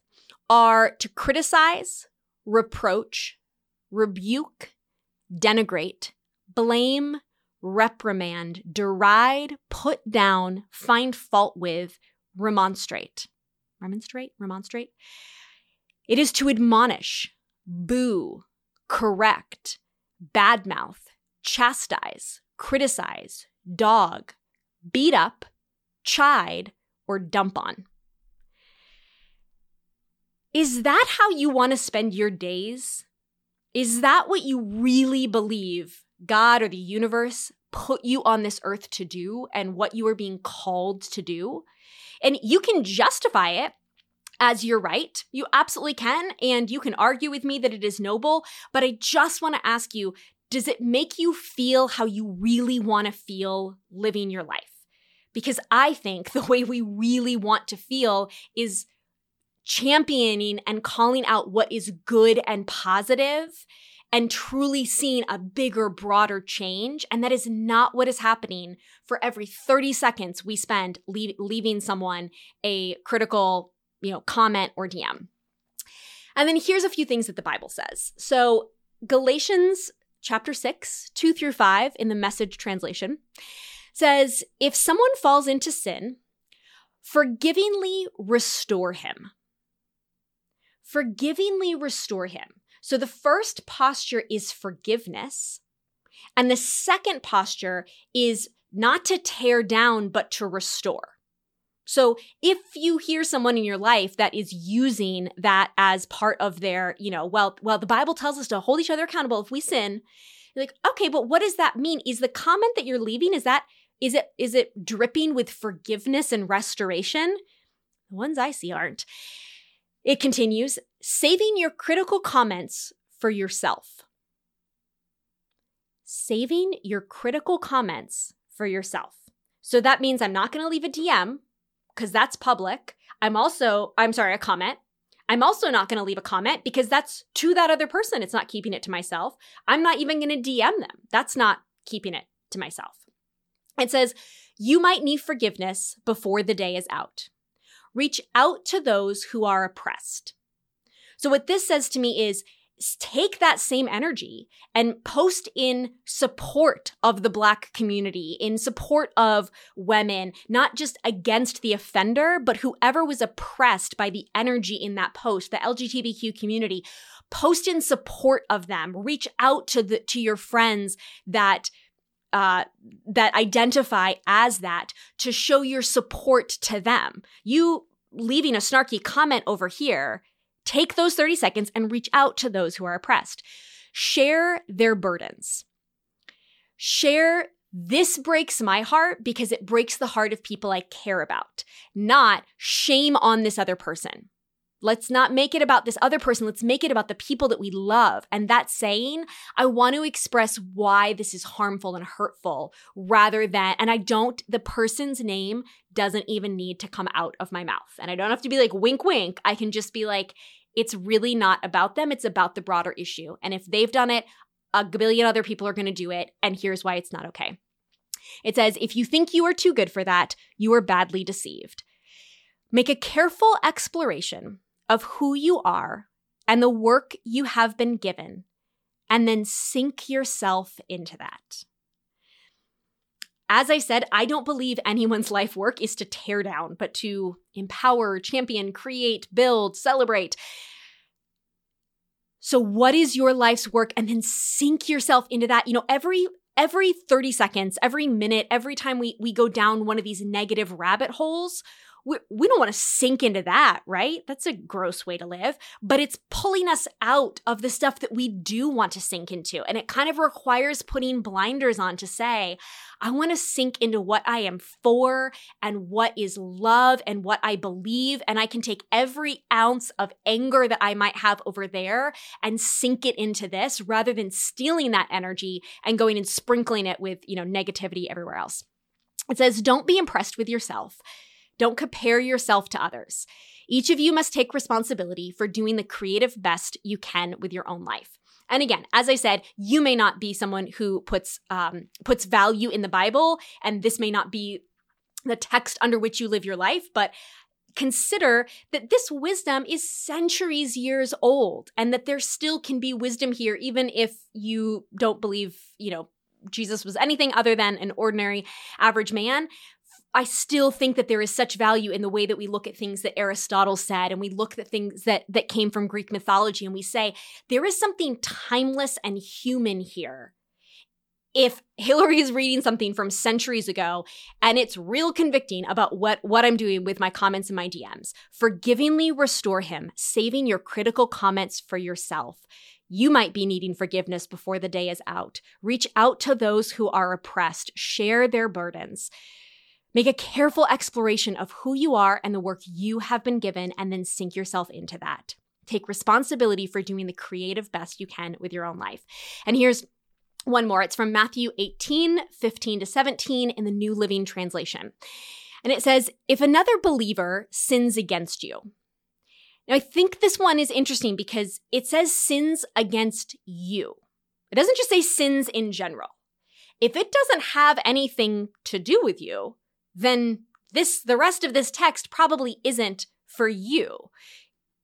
are to criticize, reproach, rebuke, denigrate, blame, reprimand, deride, put down, find fault with, remonstrate. Remonstrate. It is to admonish, boo, correct, badmouth, chastise, criticize, dog, beat up, chide, or dump on. Is that how you want to spend your days? Is that what you really believe God or the universe put you on this earth to do, and what you are being called to do? And you can justify it as you're right. You absolutely can. And you can argue with me that it is noble. But I just want to ask you, does it make you feel how you really want to feel living your life? Because I think the way we really want to feel is championing and calling out what is good and positive and truly seeing a bigger, broader change. And that is not what is happening for every 30 seconds we spend leaving someone a critical, comment or DM. And then here's a few things that the Bible says. So Galatians Chapter 6, 2-5 in the Message translation says, if someone falls into sin, forgivingly restore him. Forgivingly restore him. So the first posture is forgiveness. And the second posture is not to tear down, but to restore. So if you hear someone in your life that is using that as part of their, well, the Bible tells us to hold each other accountable if we sin, you're like, okay, but what does that mean? Is the comment that you're leaving, is it dripping with forgiveness and restoration? The ones I see aren't. It continues, saving your critical comments for yourself. Saving your critical comments for yourself. So that means I'm not going to leave a DM, because that's public. I'm sorry, a comment. I'm also not going to leave a comment because that's to that other person. It's not keeping it to myself. I'm not even going to DM them. That's not keeping it to myself. It says, you might need forgiveness before the day is out. Reach out to those who are oppressed. So what this says to me is, take that same energy and post in support of the Black community, in support of women, not just against the offender, but whoever was oppressed by the energy in that post, the LGBTQ community. Post in support of them. Reach out to your friends that identify as that to show your support to them. You leaving a snarky comment over here, take those 30 seconds and reach out to those who are oppressed. Share their burdens. Share, this breaks my heart because it breaks the heart of people I care about, not shame on this other person. Let's not make it about this other person. Let's make it about the people that we love. And that saying, I want to express why this is harmful and hurtful rather than, and I don't, the person's name doesn't even need to come out of my mouth. And I don't have to be like, wink, wink. I can just be like, it's really not about them. It's about the broader issue. And if they've done it, a billion other people are going to do it. And here's why it's not okay. It says, if you think you are too good for that, you are badly deceived. Make a careful exploration of who you are and the work you have been given, and then sink yourself into that. As I said, I don't believe anyone's life work is to tear down, but to empower, champion, create, build, celebrate. So what is your life's work? And then sink yourself into that. You know, every 30 seconds, every minute, every time we go down one of these negative rabbit holes, we don't want to sink into that, right? That's a gross way to live, but it's pulling us out of the stuff that we do want to sink into. And it kind of requires putting blinders on to say, I want to sink into what I am for and what is love and what I believe. And I can take every ounce of anger that I might have over there and sink it into this rather than stealing that energy and going and sprinkling it with, you know, negativity everywhere else. It says, don't be impressed with yourself. Don't compare yourself to others. Each of you must take responsibility for doing the creative best you can with your own life. And again, as I said, you may not be someone who puts value in the Bible, and this may not be the text under which you live your life, but consider that this wisdom is years old, and that there still can be wisdom here, even if you don't believe, you know, Jesus was anything other than an ordinary average man. I still think that there is such value in the way that we look at things that Aristotle said, and we look at things that came from Greek mythology, and we say, there is something timeless and human here. If Hillary is reading something from centuries ago, and it's real convicting about what I'm doing with my comments and my DMs, forgivingly restore him, saving your critical comments for yourself. You might be needing forgiveness before the day is out. Reach out to those who are oppressed. Share their burdens. Make a careful exploration of who you are and the work you have been given, and then sink yourself into that. Take responsibility for doing the creative best you can with your own life. And here's one more. It's from Matthew 18:15-17 in the New Living Translation. And it says, if another believer sins against you. Now, I think this one is interesting because it says sins against you. It doesn't just say sins in general. If it doesn't have anything to do with you, then the rest of this text probably isn't for you.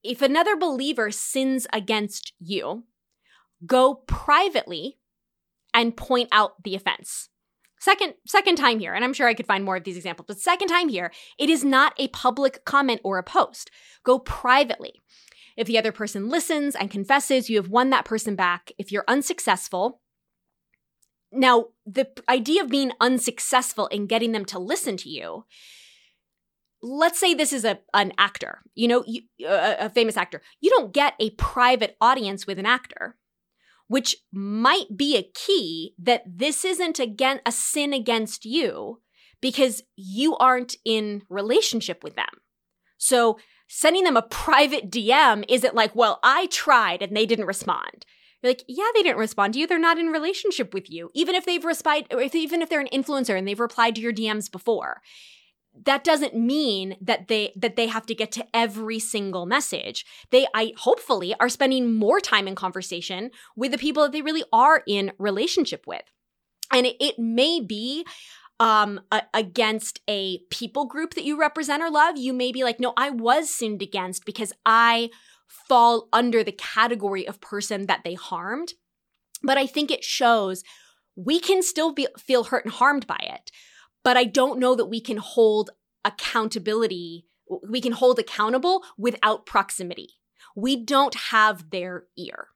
If another believer sins against you, go privately and point out the offense. Second time here, and I'm sure I could find more of these examples, but second time here, it is not a public comment or a post. Go privately. If the other person listens and confesses, you have won that person back. If you're unsuccessful, now, the idea of being unsuccessful in getting them to listen to you, let's say this is an actor, you know, a famous actor. You don't get a private audience with an actor, which might be a key that this isn't, again, a sin against you because you aren't in relationship with them. So sending them a private DM isn't like, well, I tried and they didn't respond. You're like, yeah, they didn't respond to you. They're not in relationship with you. Even if they've replied, or even if they're an influencer and they've replied to your DMs before, that doesn't mean that they have to get to every single message. I hopefully are spending more time in conversation with the people that they really are in relationship with. And it may be against a people group that you represent or love, you may be like, no, I was sinned against because I fall under the category of person that they harmed. But I think it shows we can still feel hurt and harmed by it. But I don't know that we can hold accountability, we can hold accountable without proximity. We don't have their ear.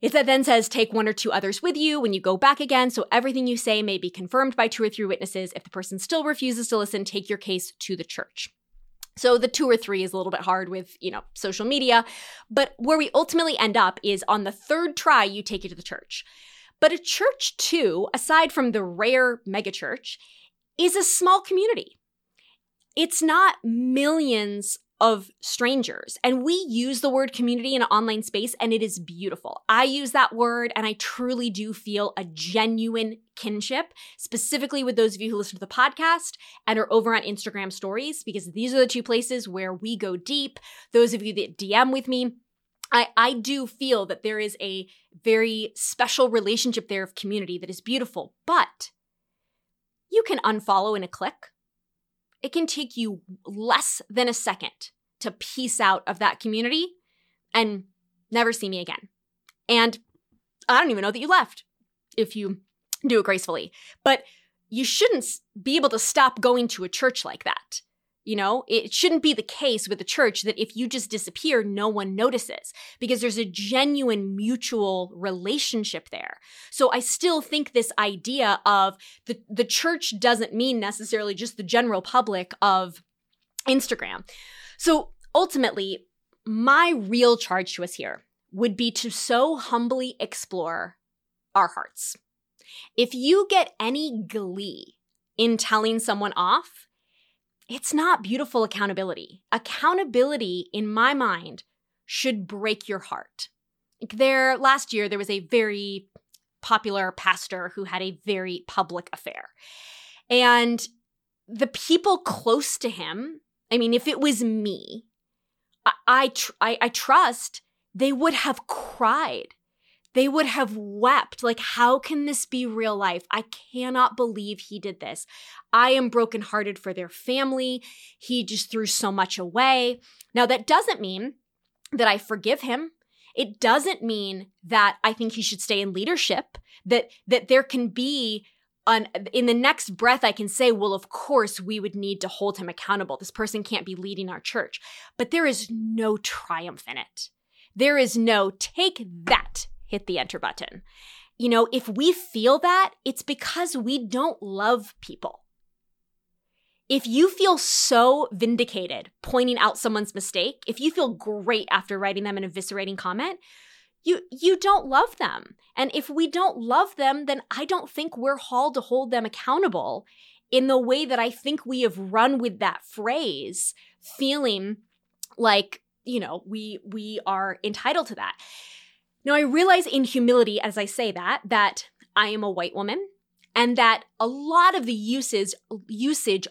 It then says, take one or two others with you when you go back again, so everything you say may be confirmed by 2 or 3 witnesses. If the person still refuses to listen, take your case to the church. So the 2 or 3 is a little bit hard with, social media. But where we ultimately end up is on the 3rd try, you take it to the church. But a church too, aside from the rare megachurch, is a small community. It's not millions of strangers. And we use the word community in an online space, and it is beautiful. I use that word, and I truly do feel a genuine kinship, specifically with those of you who listen to the podcast and are over on Instagram stories, because these are the 2 places where we go deep. Those of you that DM with me, I do feel that there is a very special relationship there of community that is beautiful, but you can unfollow in a click. It can take you less than a second to peace out of that community and never see me again. And I don't even know that you left if you do it gracefully. But you shouldn't be able to stop going to a church like that. It shouldn't be the case with a church that if you just disappear, no one notices, because there's a genuine mutual relationship there. So I still think this idea of the church doesn't mean necessarily just the general public of Instagram. So ultimately, my real charge to us here would be to so humbly explore our hearts. If you get any glee in telling someone off, it's not beautiful accountability. Accountability, in my mind, should break your heart. Last year, there was a very popular pastor who had a very public affair. And the people close to him, if it was me, I trust they would have cried. They would have wept. Like, how can this be real life? I cannot believe he did this. I am brokenhearted for their family. He just threw so much away. Now, that doesn't mean that I forgive him. It doesn't mean that I think he should stay in leadership, that there can be in the next breath, I can say, well, of course, we would need to hold him accountable. This person can't be leading our church. But there is no triumph in it. There is no take that. Hit the enter button. If we feel that, it's because we don't love people. If you feel so vindicated pointing out someone's mistake, if you feel great after writing them an eviscerating comment, you don't love them. And if we don't love them, then I don't think we're called to hold them accountable in the way that I think we have run with that phrase, feeling like, we are entitled to that. Now, I realize in humility, as I say that I am a white woman and that a lot of the usage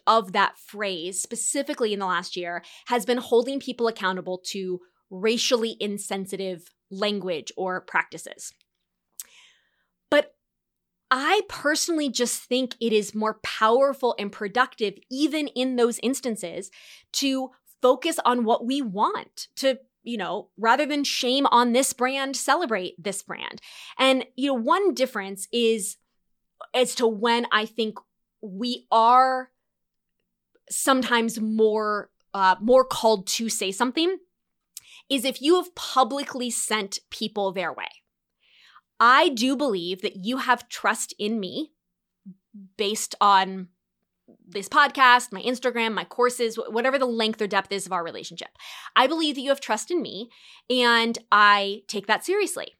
of that phrase, specifically in the last year, has been holding people accountable to racially insensitive language or practices. But I personally just think it is more powerful and productive, even in those instances, to focus on what we want, to rather than shame on this brand, celebrate this brand. And, one difference is as to when I think we are sometimes more called to say something is if you have publicly sent people their way. I do believe that you have trust in me based on this podcast, my Instagram, my courses, whatever the length or depth is of our relationship. I believe that you have trust in me, and I take that seriously.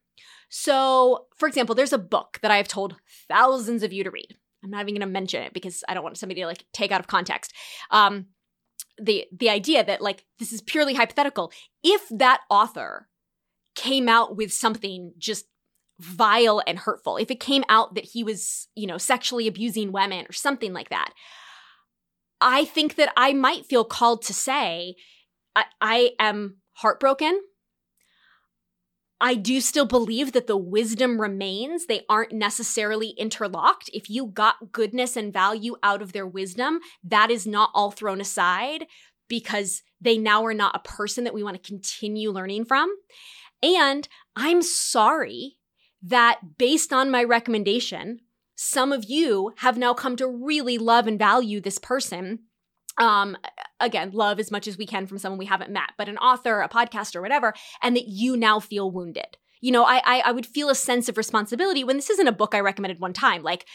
So, for example, there's a book that I have told thousands of you to read. I'm not even going to mention it because I don't want somebody to take out of context. The idea that this is purely hypothetical. If that author came out with something just vile and hurtful, if it came out that he was, sexually abusing women or something like that, I think that I might feel called to say, I am heartbroken. I do still believe that the wisdom remains. They aren't necessarily interlocked. If you got goodness and value out of their wisdom, that is not all thrown aside because they now are not a person that we want to continue learning from. And I'm sorry that based on my recommendation, some of you have now come to really love and value this person. Again, love as much as we can from someone we haven't met, but an author, a podcaster, whatever, and that you now feel wounded. You know, I would feel a sense of responsibility when this isn't a book I recommended one time. Like,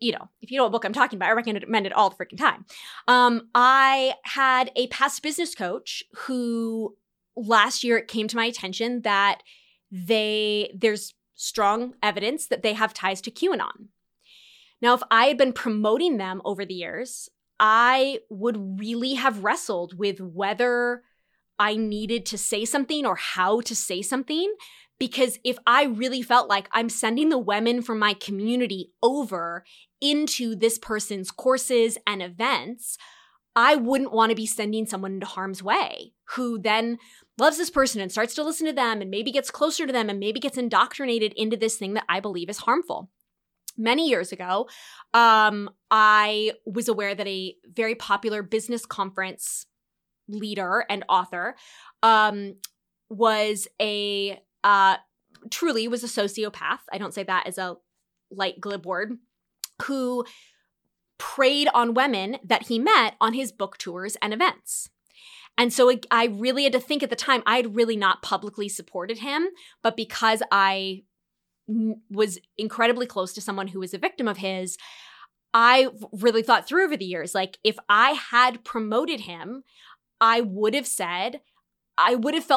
you know, if you know what book I'm talking about, I recommend it all the freaking time. I had a past business coach who last year it came to my attention that there's strong evidence that they have ties to QAnon. Now, if I had been promoting them over the years, I would really have wrestled with whether I needed to say something or how to say something, because if I really felt like I'm sending the women from my community over into this person's courses and events, I wouldn't want to be sending someone into harm's way who then loves this person and starts to listen to them and maybe gets closer to them and maybe gets indoctrinated into this thing that I believe is harmful. Many years ago, I was aware that a very popular business conference leader and author truly was a sociopath. I don't say that as a light, glib word, who preyed on women that he met on his book tours and events. And so I really had to think at the time, I had really not publicly supported him, but because I was incredibly close to someone who was a victim of his, I really thought through over the years, like if I had promoted him, I would have felt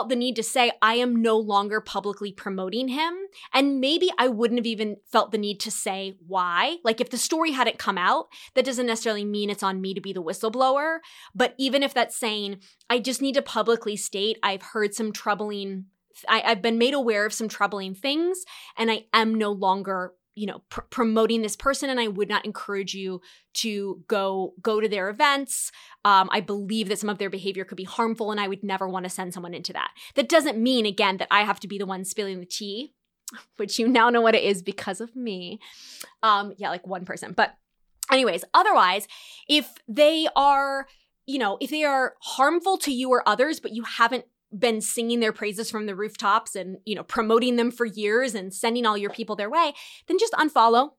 the need to say, I am no longer publicly promoting him. And maybe I wouldn't have even felt the need to say why. Like if the story hadn't come out, that doesn't necessarily mean it's on me to be the whistleblower. But even if that's saying, I just need to publicly state, I've heard some troubling I've been made aware of some troubling things, and I am no longer, you know, promoting this person, and I would not encourage you to go to their events. I believe that some of their behavior could be harmful, and I would never want to send someone into that. That doesn't mean, again, that I have to be the one spilling the tea, which you now know what it is because of me. Yeah, like one person. But anyways, otherwise, if they are, you know, if they are harmful to you or others, but you haven't been singing their praises from the rooftops and, you know, promoting them for years and sending all your people their way, then just unfollow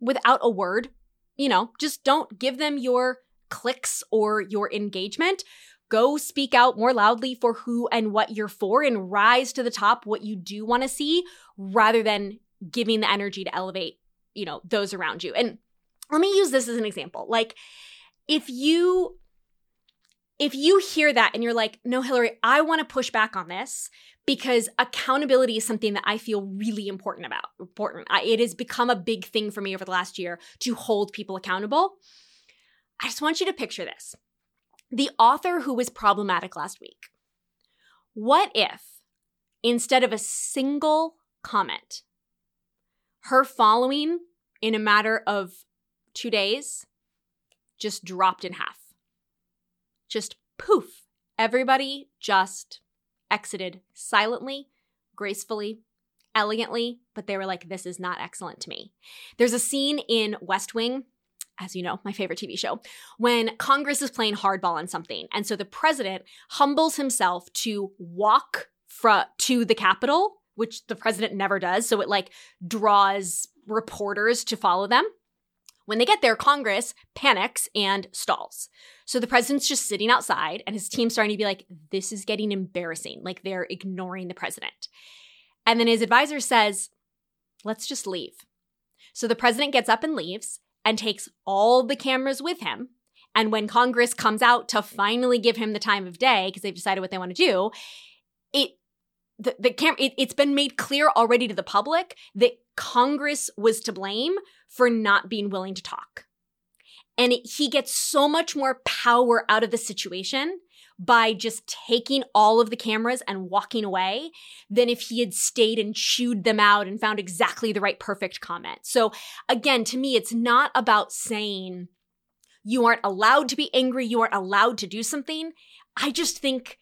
without a word. You know, just don't give them your clicks or your engagement. Go speak out more loudly for who and what you're for and rise to the top what you do want to see rather than giving the energy to elevate, you know, those around you. And let me use this as an example. Like if you hear that and you're like, no, Hillary, I want to push back on this because accountability is something that I feel really important. It has become a big thing for me over the last year to hold people accountable. I just want you to picture this. The author who was problematic last week. What if instead of a single comment, her following in a matter of 2 days just dropped in half? Just poof, everybody just exited silently, gracefully, elegantly, but they were like, this is not excellent to me. There's a scene in West Wing, as you know, my favorite TV show, when Congress is playing hardball on something. And so the president humbles himself to walk to the Capitol, which the president never does. So it like draws reporters to follow them. When they get there, Congress panics and stalls. So the president's just sitting outside and his team's starting to be like, this is getting embarrassing. Like they're ignoring the president. And then his advisor says, let's just leave. So the president gets up and leaves and takes all the cameras with him. And when Congress comes out to finally give him the time of day because they've decided what they want to do, it's been made clear already to the public that Congress was to blame for not being willing to talk. And he gets so much more power out of the situation by just taking all of the cameras and walking away than if he had stayed and chewed them out and found exactly the right perfect comment. So again, to me, it's not about saying you aren't allowed to be angry, you aren't allowed to do something. I just think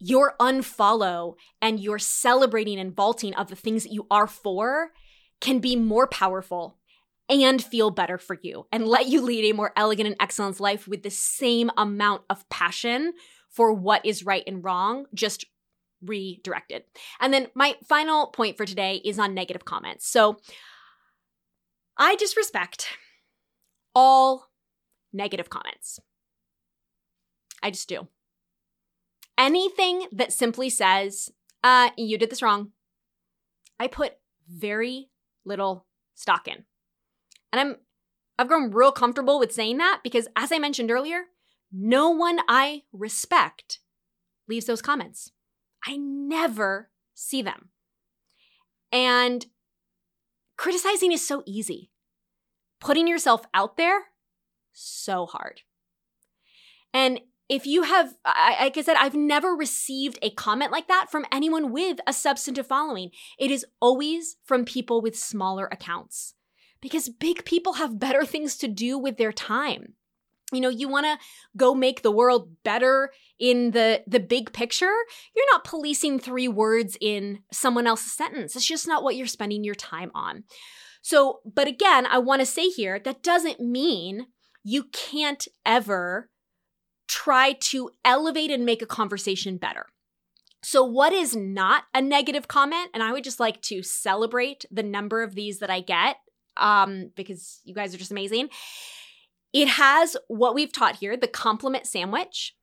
your unfollow and your celebrating and vaulting of the things that you are for can be more powerful and feel better for you and let you lead a more elegant and excellent life with the same amount of passion for what is right and wrong, just redirected. And then my final point for today is on negative comments. So I disrespect all negative comments. I just do. Anything that simply says, you did this wrong, I put very little stock in. And I've grown real comfortable with saying that because, as I mentioned earlier, no one I respect leaves those comments. I never see them. And criticizing is so easy. Putting yourself out there, so hard. And if you have, like I said, I've never received a comment like that from anyone with a substantive following. It is always from people with smaller accounts. Because big people have better things to do with their time. You know, you want to go make the world better in the big picture. You're not policing 3 words in someone else's sentence. It's just not what you're spending your time on. So, but again, I want to say here, that doesn't mean you can't ever try to elevate and make a conversation better. So what is not a negative comment? And I would just like to celebrate the number of these that I get. Because you guys are just amazing. It has what we've taught here, the compliment sandwich,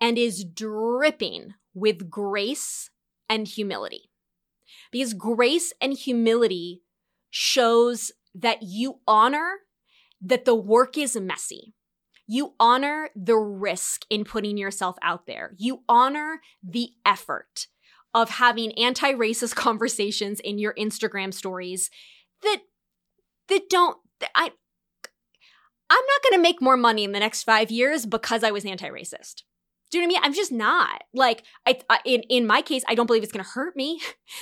and is dripping with grace and humility. Because grace and humility shows that you honor that the work is messy. You honor the risk in putting yourself out there. You honor the effort of having anti-racist conversations in your Instagram stories I'm not going to make more money in the next 5 years because I was anti-racist. Do you know what I mean? I'm just not. Like, in my case, I don't believe it's going to hurt me,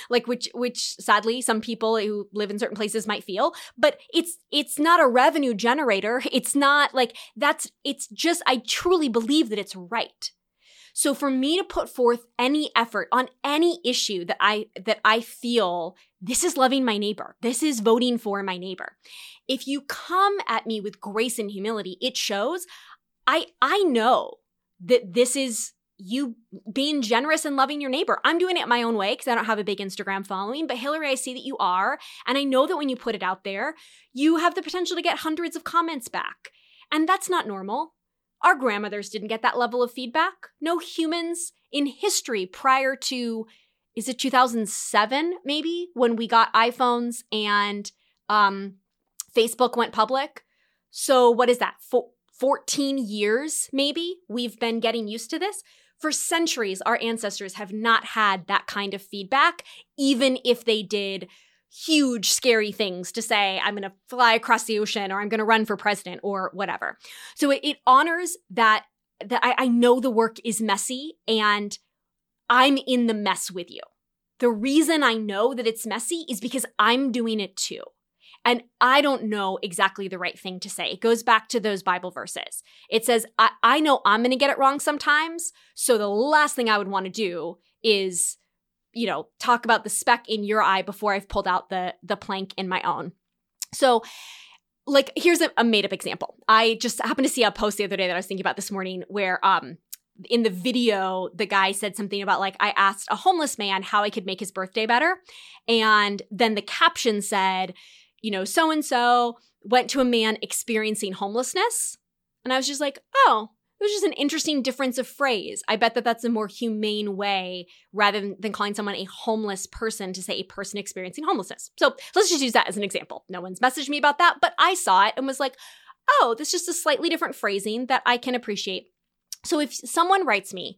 like which sadly some people who live in certain places might feel. But it's not a revenue generator. It's not like that's. It's just I truly believe that it's right. So for me to put forth any effort on any issue that I feel this is loving my neighbor, this is voting for my neighbor. If you come at me with grace and humility, it shows I know that this is you being generous and loving your neighbor. I'm doing it my own way because I don't have a big Instagram following, but Hillary, I see that you are. And I know that when you put it out there, you have the potential to get hundreds of comments back. And that's not normal. Our grandmothers didn't get that level of feedback. No humans in history prior to, is it 2007 maybe, when we got iPhones and Facebook went public? So what is that, 14 years maybe we've been getting used to this? For centuries, our ancestors have not had that kind of feedback, even if they did huge, scary things to say, I'm going to fly across the ocean or I'm going to run for president or whatever. So it honors that I know the work is messy and I'm in the mess with you. The reason I know that it's messy is because I'm doing it too. And I don't know exactly the right thing to say. It goes back to those Bible verses. It says, I know I'm going to get it wrong sometimes. So the last thing I would want to do is talk about the speck in your eye before I've pulled out the plank in my own. So like, here's a made up example. I just happened to see a post the other day that I was thinking about this morning where in the video, the guy said something about like, I asked a homeless man how I could make his birthday better. And then the caption said, so-and-so went to a man experiencing homelessness. And I was just like, oh. It was just an interesting difference of phrase. I bet that's a more humane way rather than calling someone a homeless person to say a person experiencing homelessness. So let's just use that as an example. No one's messaged me about that, but I saw it and was like, oh, that's just a slightly different phrasing that I can appreciate. So if someone writes me,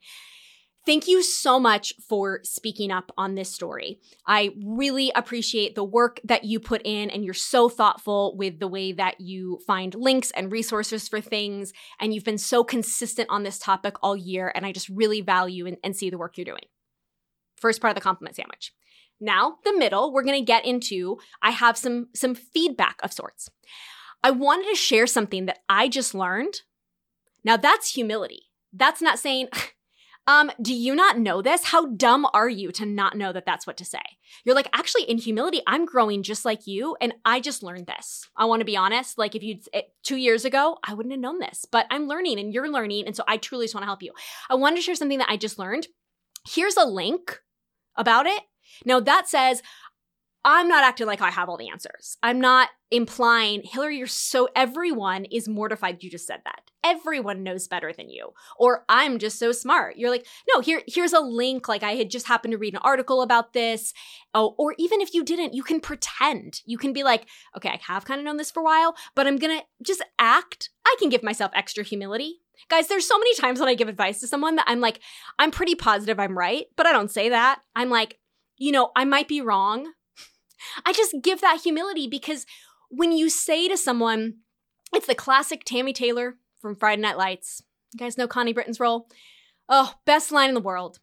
thank you so much for speaking up on this story. I really appreciate the work that you put in, and you're so thoughtful with the way that you find links and resources for things, and you've been so consistent on this topic all year, and I just really value and see the work you're doing. First part of the compliment sandwich. Now, the middle, we're going to get into, I have some feedback of sorts. I wanted to share something that I just learned. Now, that's humility. That's not saying Do you not know this? How dumb are you to not know that that's what to say? You're like, actually, in humility, I'm growing just like you, and I just learned this. I want to be honest. Like, if you 2 years ago, I wouldn't have known this, but I'm learning, and you're learning, and so I truly just want to help you. I wanted to share something that I just learned. Here's a link about it. Now, that says, I'm not acting like I have all the answers. I'm not implying, Hillary, you're so, everyone is mortified you just said that. Everyone knows better than you. Or I'm just so smart. You're like, no, here's a link. Like, I had just happened to read an article about this. Oh, or even if you didn't, you can pretend. You can be like, okay, I have kind of known this for a while, but I'm going to just act. I can give myself extra humility. Guys, there's so many times when I give advice to someone that I'm like, I'm pretty positive I'm right, but I don't say that. I'm like, you know, I might be wrong. I just give that humility because when you say to someone, it's the classic Tammy Taylor from Friday Night Lights. You guys know Connie Britton's role? Oh, best line in the world.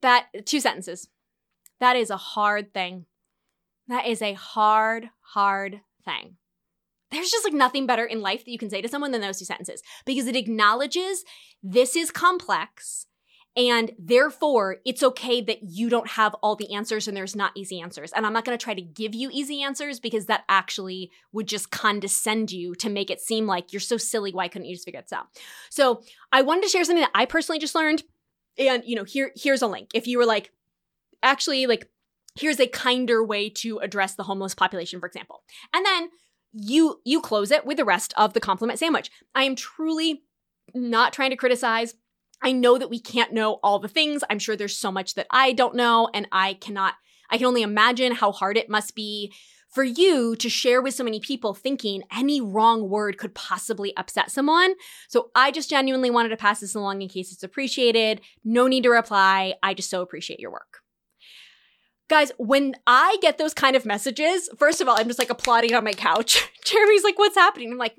That, 2 sentences. That is a hard thing. That is a hard, hard thing. There's just like nothing better in life that you can say to someone than those 2 sentences because it acknowledges this is complex. And therefore, it's okay that you don't have all the answers and there's not easy answers. And I'm not going to try to give you easy answers because that actually would just condescend you to make it seem like you're so silly. Why couldn't you just figure this out? So I wanted to share something that I personally just learned. And, you know, here's a link. If you were like, actually, like, here's a kinder way to address the homeless population, for example. And then you close it with the rest of the compliment sandwich. I am truly not trying to criticize. I know that we can't know all the things. I'm sure there's so much that I don't know, and I can only imagine how hard it must be for you to share with so many people thinking any wrong word could possibly upset someone. So I just genuinely wanted to pass this along in case it's appreciated. No need to reply. I just so appreciate your work. Guys, when I get those kind of messages, first of all, I'm just like applauding on my couch. Jeremy's like, what's happening? I'm like,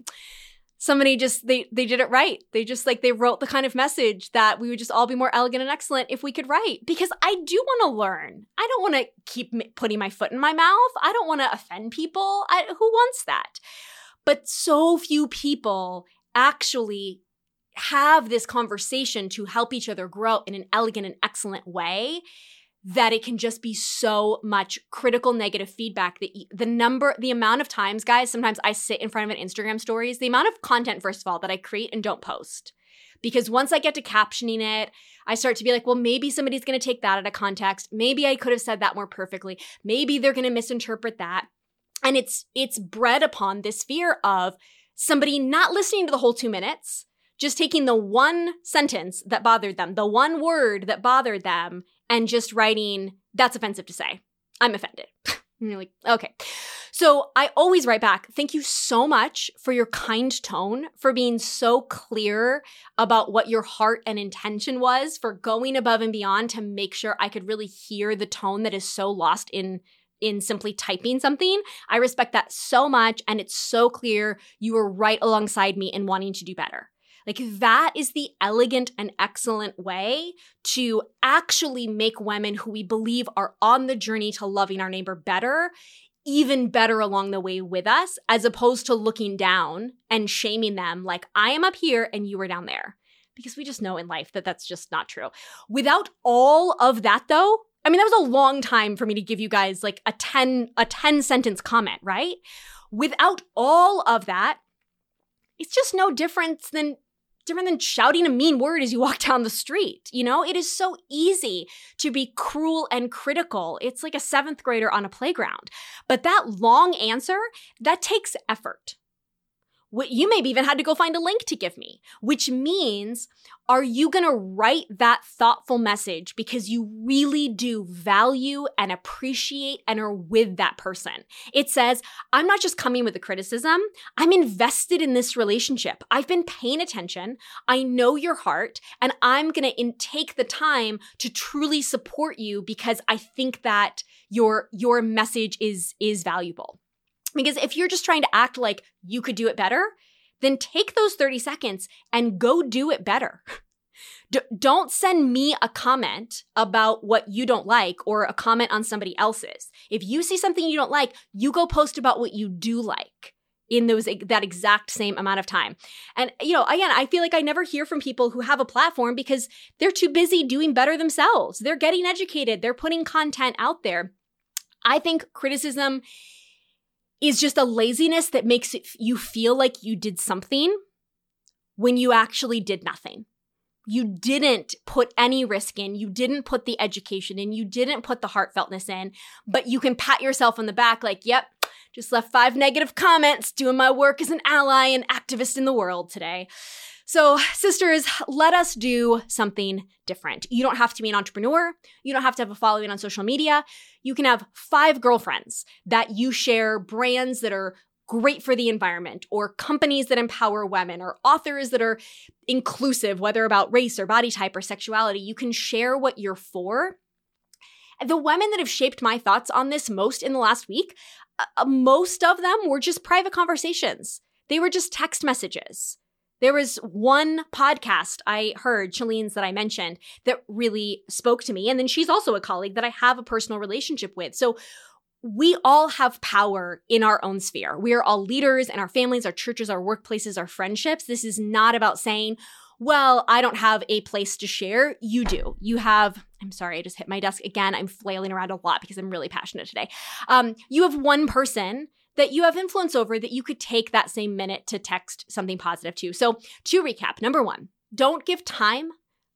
somebody just, they did it right. They just like, they wrote the kind of message that we would just all be more elegant and excellent if we could write. Because I do want to learn. I don't want to keep putting my foot in my mouth. I don't want to offend people. Who wants that? But so few people actually have this conversation to help each other grow in an elegant and excellent way that it can just be so much critical negative feedback that the amount of times, guys, sometimes I sit in front of an Instagram stories, the amount of content, first of all, that I create and don't post. Because once I get to captioning it, I start to be like, well, maybe somebody's going to take that out of context. Maybe I could have said that more perfectly. Maybe they're going to misinterpret that. And it's bred upon this fear of somebody not listening to the whole 2 minutes, just taking the one sentence that bothered them, the one word that bothered them, and just writing, that's offensive to say. I'm offended. And you're like, okay. So I always write back, thank you so much for your kind tone, for being so clear about what your heart and intention was, for going above and beyond to make sure I could really hear the tone that is so lost in simply typing something. I respect that so much, and it's so clear you were right alongside me in wanting to do better. Like, that is the elegant and excellent way to actually make women who we believe are on the journey to loving our neighbor better, even better along the way with us, as opposed to looking down and shaming them like, I am up here and you were down there. Because we just know in life that that's just not true. Without all of that, though, I mean, that was a long time for me to give you guys like a 10-sentence comment, right? Without all of that, it's just no different than shouting a mean word as you walk down the street. You know, it is so easy to be cruel and critical. It's like a 7th grader on a playground. But that long answer, that takes effort. What you maybe even had to go find a link to give me, which means, are you going to write that thoughtful message because you really do value and appreciate and are with that person? It says, I'm not just coming with a criticism. I'm invested in this relationship. I've been paying attention. I know your heart, and I'm going to take the time to truly support you because I think that your message is valuable. Because if you're just trying to act like you could do it better, then take those 30 seconds and go do it better. Don't send me a comment about what you don't like or a comment on somebody else's. If you see something you don't like, you go post about what you do like. in those that exact same amount of time. And, you know, again, I feel like I never hear from people who have a platform because they're too busy doing better themselves. They're getting educated. They're putting content out there. I think criticism is just a laziness that makes it you feel like you did something when you actually did nothing. You didn't put any risk in. You didn't put the education in. You didn't put the heartfeltness in. But you can pat yourself on the back like, yep, just left 5 negative comments, doing my work as an ally and activist in the world today. So, sisters, let us do something different. You don't have to be an entrepreneur. You don't have to have a following on social media. You can have 5 girlfriends that you share brands that are great for the environment, or companies that empower women, or authors that are inclusive, whether about race or body type or sexuality. You can share what you're for. The women that have shaped my thoughts on this most in the last week, most of them were just private conversations. They were just text messages. There was one podcast I heard, Shalene's that I mentioned, that really spoke to me. And then she's also a colleague that I have a personal relationship with. So we all have power in our own sphere. We are all leaders in our families, our churches, our workplaces, our friendships. This is not about saying, well, I don't have a place to share. You do. You have, I'm sorry, I just hit my desk again. I'm flailing around a lot because I'm really passionate today. You have one person that you have influence over that you could take that same minute to text something positive to. So to recap, number one, don't give time,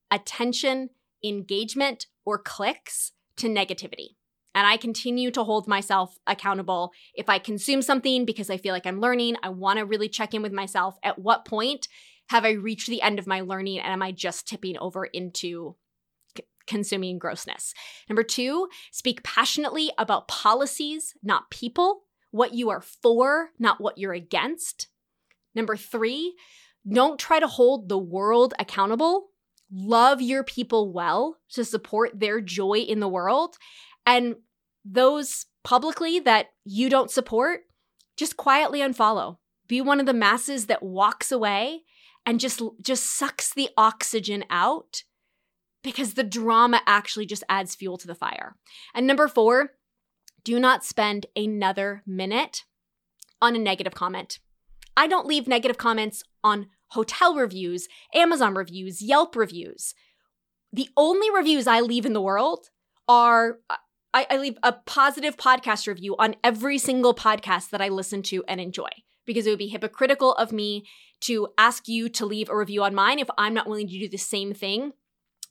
attention, engagement, or clicks to negativity. And I continue to hold myself accountable. If I consume something because I feel like I'm learning, I want to really check in with myself. At what point have I reached the end of my learning and am I just tipping over into consuming grossness? Number two, speak passionately about policies, not people. What you are for, not what you're against. Number three, don't try to hold the world accountable. Love your people well to support their joy in the world. And those publicly that you don't support, just quietly unfollow. Be one of the masses that walks away and just sucks the oxygen out, because the drama actually just adds fuel to the fire. And number four, do not spend another minute on a negative comment. I don't leave negative comments on hotel reviews, Amazon reviews, Yelp reviews. The only reviews I leave in the world are, I leave a positive podcast review on every single podcast that I listen to and enjoy, because it would be hypocritical of me to ask you to leave a review on mine if I'm not willing to do the same thing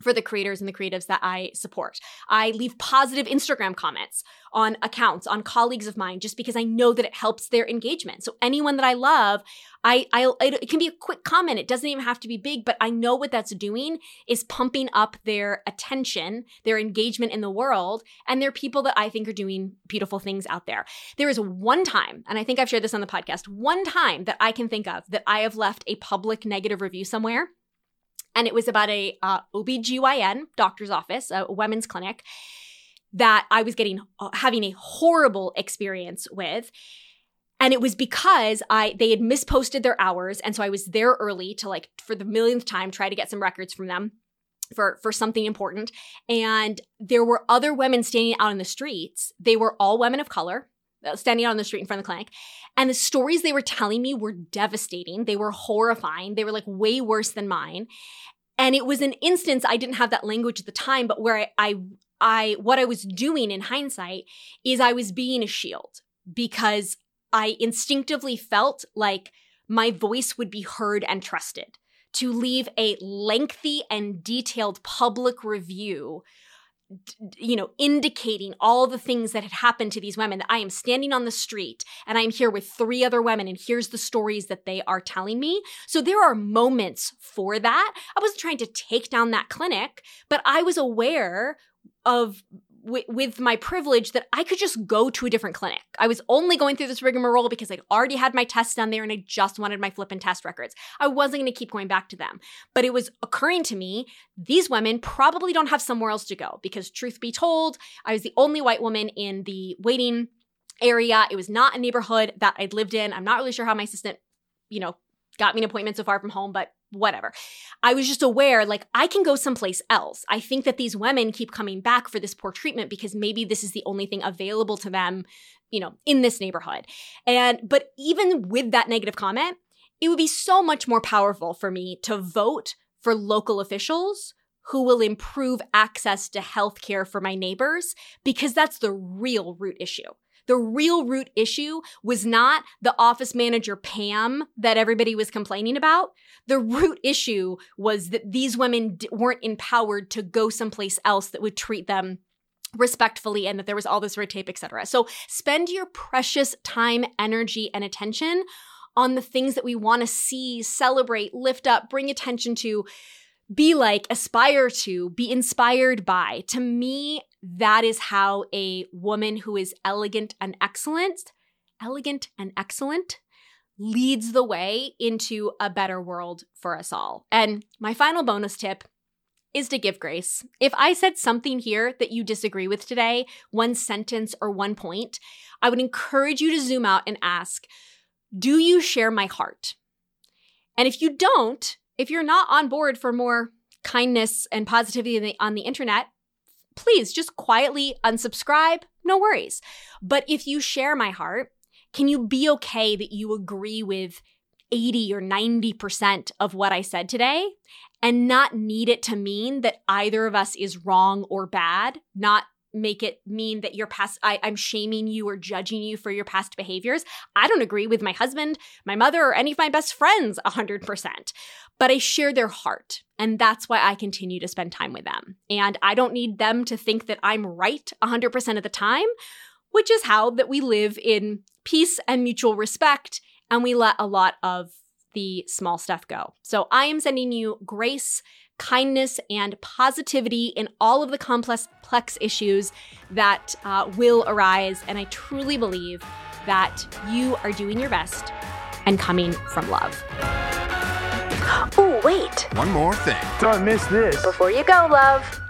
for the creators and the creatives that I support. I leave positive Instagram comments on accounts, on colleagues of mine, just because I know that it helps their engagement. So anyone that I love, it can be a quick comment. It doesn't even have to be big, but I know what that's doing is pumping up their attention, their engagement in the world, and they're people that I think are doing beautiful things out there. There is one time, and I think I've shared this on the podcast, one time that I can think of that I have left a public negative review somewhere. And it was about a OBGYN doctor's office, a women's clinic, that I was having a horrible experience with. And it was because they had misposted their hours. And so I was there early to, like, for the millionth time, try to get some records from them for something important. And there were other women standing out in the streets. They were all women of color, standing out on the street in front of the clinic. And the stories they were telling me were devastating. They were horrifying. They were, like, way worse than mine. And it was an instance, I didn't have that language at the time, but where what I was doing in hindsight is I was being a shield, because I instinctively felt like my voice would be heard and trusted. To leave a lengthy and detailed public review, you know, indicating all the things that had happened to these women, that I am standing on the street and I'm here with 3 other women and here's the stories that they are telling me. So there are moments for that. I wasn't trying to take down that clinic, but I was aware of, with my privilege, that I could just go to a different clinic. I was only going through this rigmarole because I'd already had my tests done there and I just wanted my flippin' test records. I wasn't going to keep going back to them. But it was occurring to me, these women probably don't have somewhere else to go, because truth be told, I was the only white woman in the waiting area. It was not a neighborhood that I'd lived in. I'm not really sure how my assistant, you know, got me an appointment so far from home, but whatever. I was just aware, like, I can go someplace else. I think that these women keep coming back for this poor treatment because maybe this is the only thing available to them, you know, in this neighborhood. But even with that negative comment, it would be so much more powerful for me to vote for local officials who will improve access to healthcare for my neighbors, because that's the real root issue. The real root issue was not the office manager, Pam, that everybody was complaining about. The root issue was that these women weren't empowered to go someplace else that would treat them respectfully, and that there was all this red tape, et cetera. So spend your precious time, energy, and attention on the things that we want to see, celebrate, lift up, bring attention to, be like, aspire to, be inspired by. To me, that is how a woman who is elegant and excellent, leads the way into a better world for us all. And my final bonus tip is to give grace. If I said something here that you disagree with today, one sentence or one point, I would encourage you to zoom out and ask, do you share my heart? And if you don't, if you're not on board for more kindness and positivity on the internet, please just quietly unsubscribe. No worries. But if you share my heart, can you be okay that you agree with 80 or 90% of what I said today and not need it to mean that either of us is wrong or bad, not make it mean that your past, I'm shaming you or judging you for your past behaviors. I don't agree with my husband, my mother, or any of my best friends 100%, but I share their heart. And that's why I continue to spend time with them. And I don't need them to think that I'm right 100% of the time, which is how that we live in peace and mutual respect. And we let a lot of the small stuff go. So I am sending you grace, kindness, and positivity in all of the complex issues that will arise. And I truly believe that you are doing your best and coming from love. Oh, wait. One more thing. Don't miss this. Before you go, love.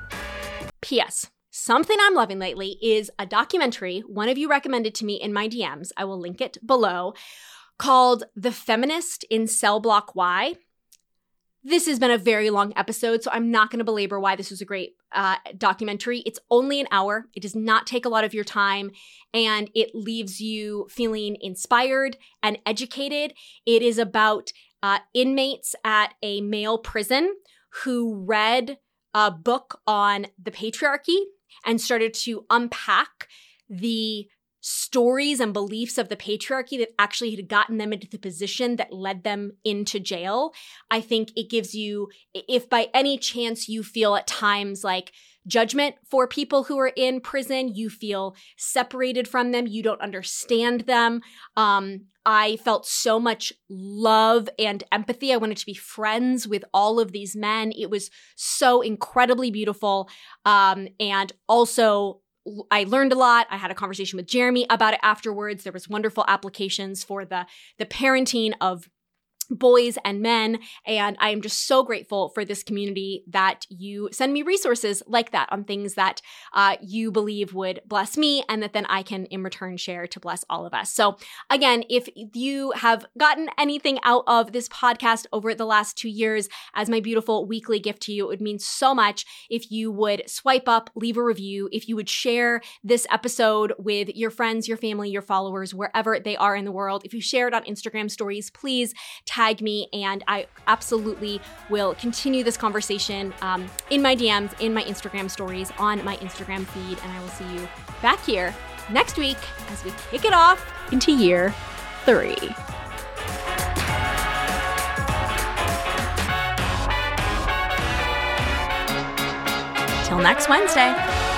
P.S. Something I'm loving lately is a documentary one of you recommended to me in my DMs. I will link it below, called The Feminist in Cell Block Y. This has been a very long episode, so I'm not going to belabor why this was a great documentary. It's only an hour. It does not take a lot of your time, and it leaves you feeling inspired and educated. It is about inmates at a male prison who read a book on the patriarchy and started to unpack the stories and beliefs of the patriarchy that actually had gotten them into the position that led them into jail. I think it gives you, if by any chance you feel at times like judgment for people who are in prison, you feel separated from them, you don't understand them. I felt so much love and empathy. I wanted to be friends with all of these men. It was so incredibly beautiful. And also, I learned a lot. I had a conversation with Jeremy about it afterwards. There was wonderful applications for the parenting of boys and men. And I am just so grateful for this community that you send me resources like that on things that you believe would bless me, and that then I can in return share to bless all of us. So again, if you have gotten anything out of this podcast over the last 2 years as my beautiful weekly gift to you, it would mean so much if you would swipe up, leave a review, if you would share this episode with your friends, your family, your followers, wherever they are in the world. If you share it on Instagram stories, please tag me, and I absolutely will continue this conversation in my DMs, in my Instagram stories, on my Instagram feed, and I will see you back here next week as we kick it off into year 3. Till next Wednesday.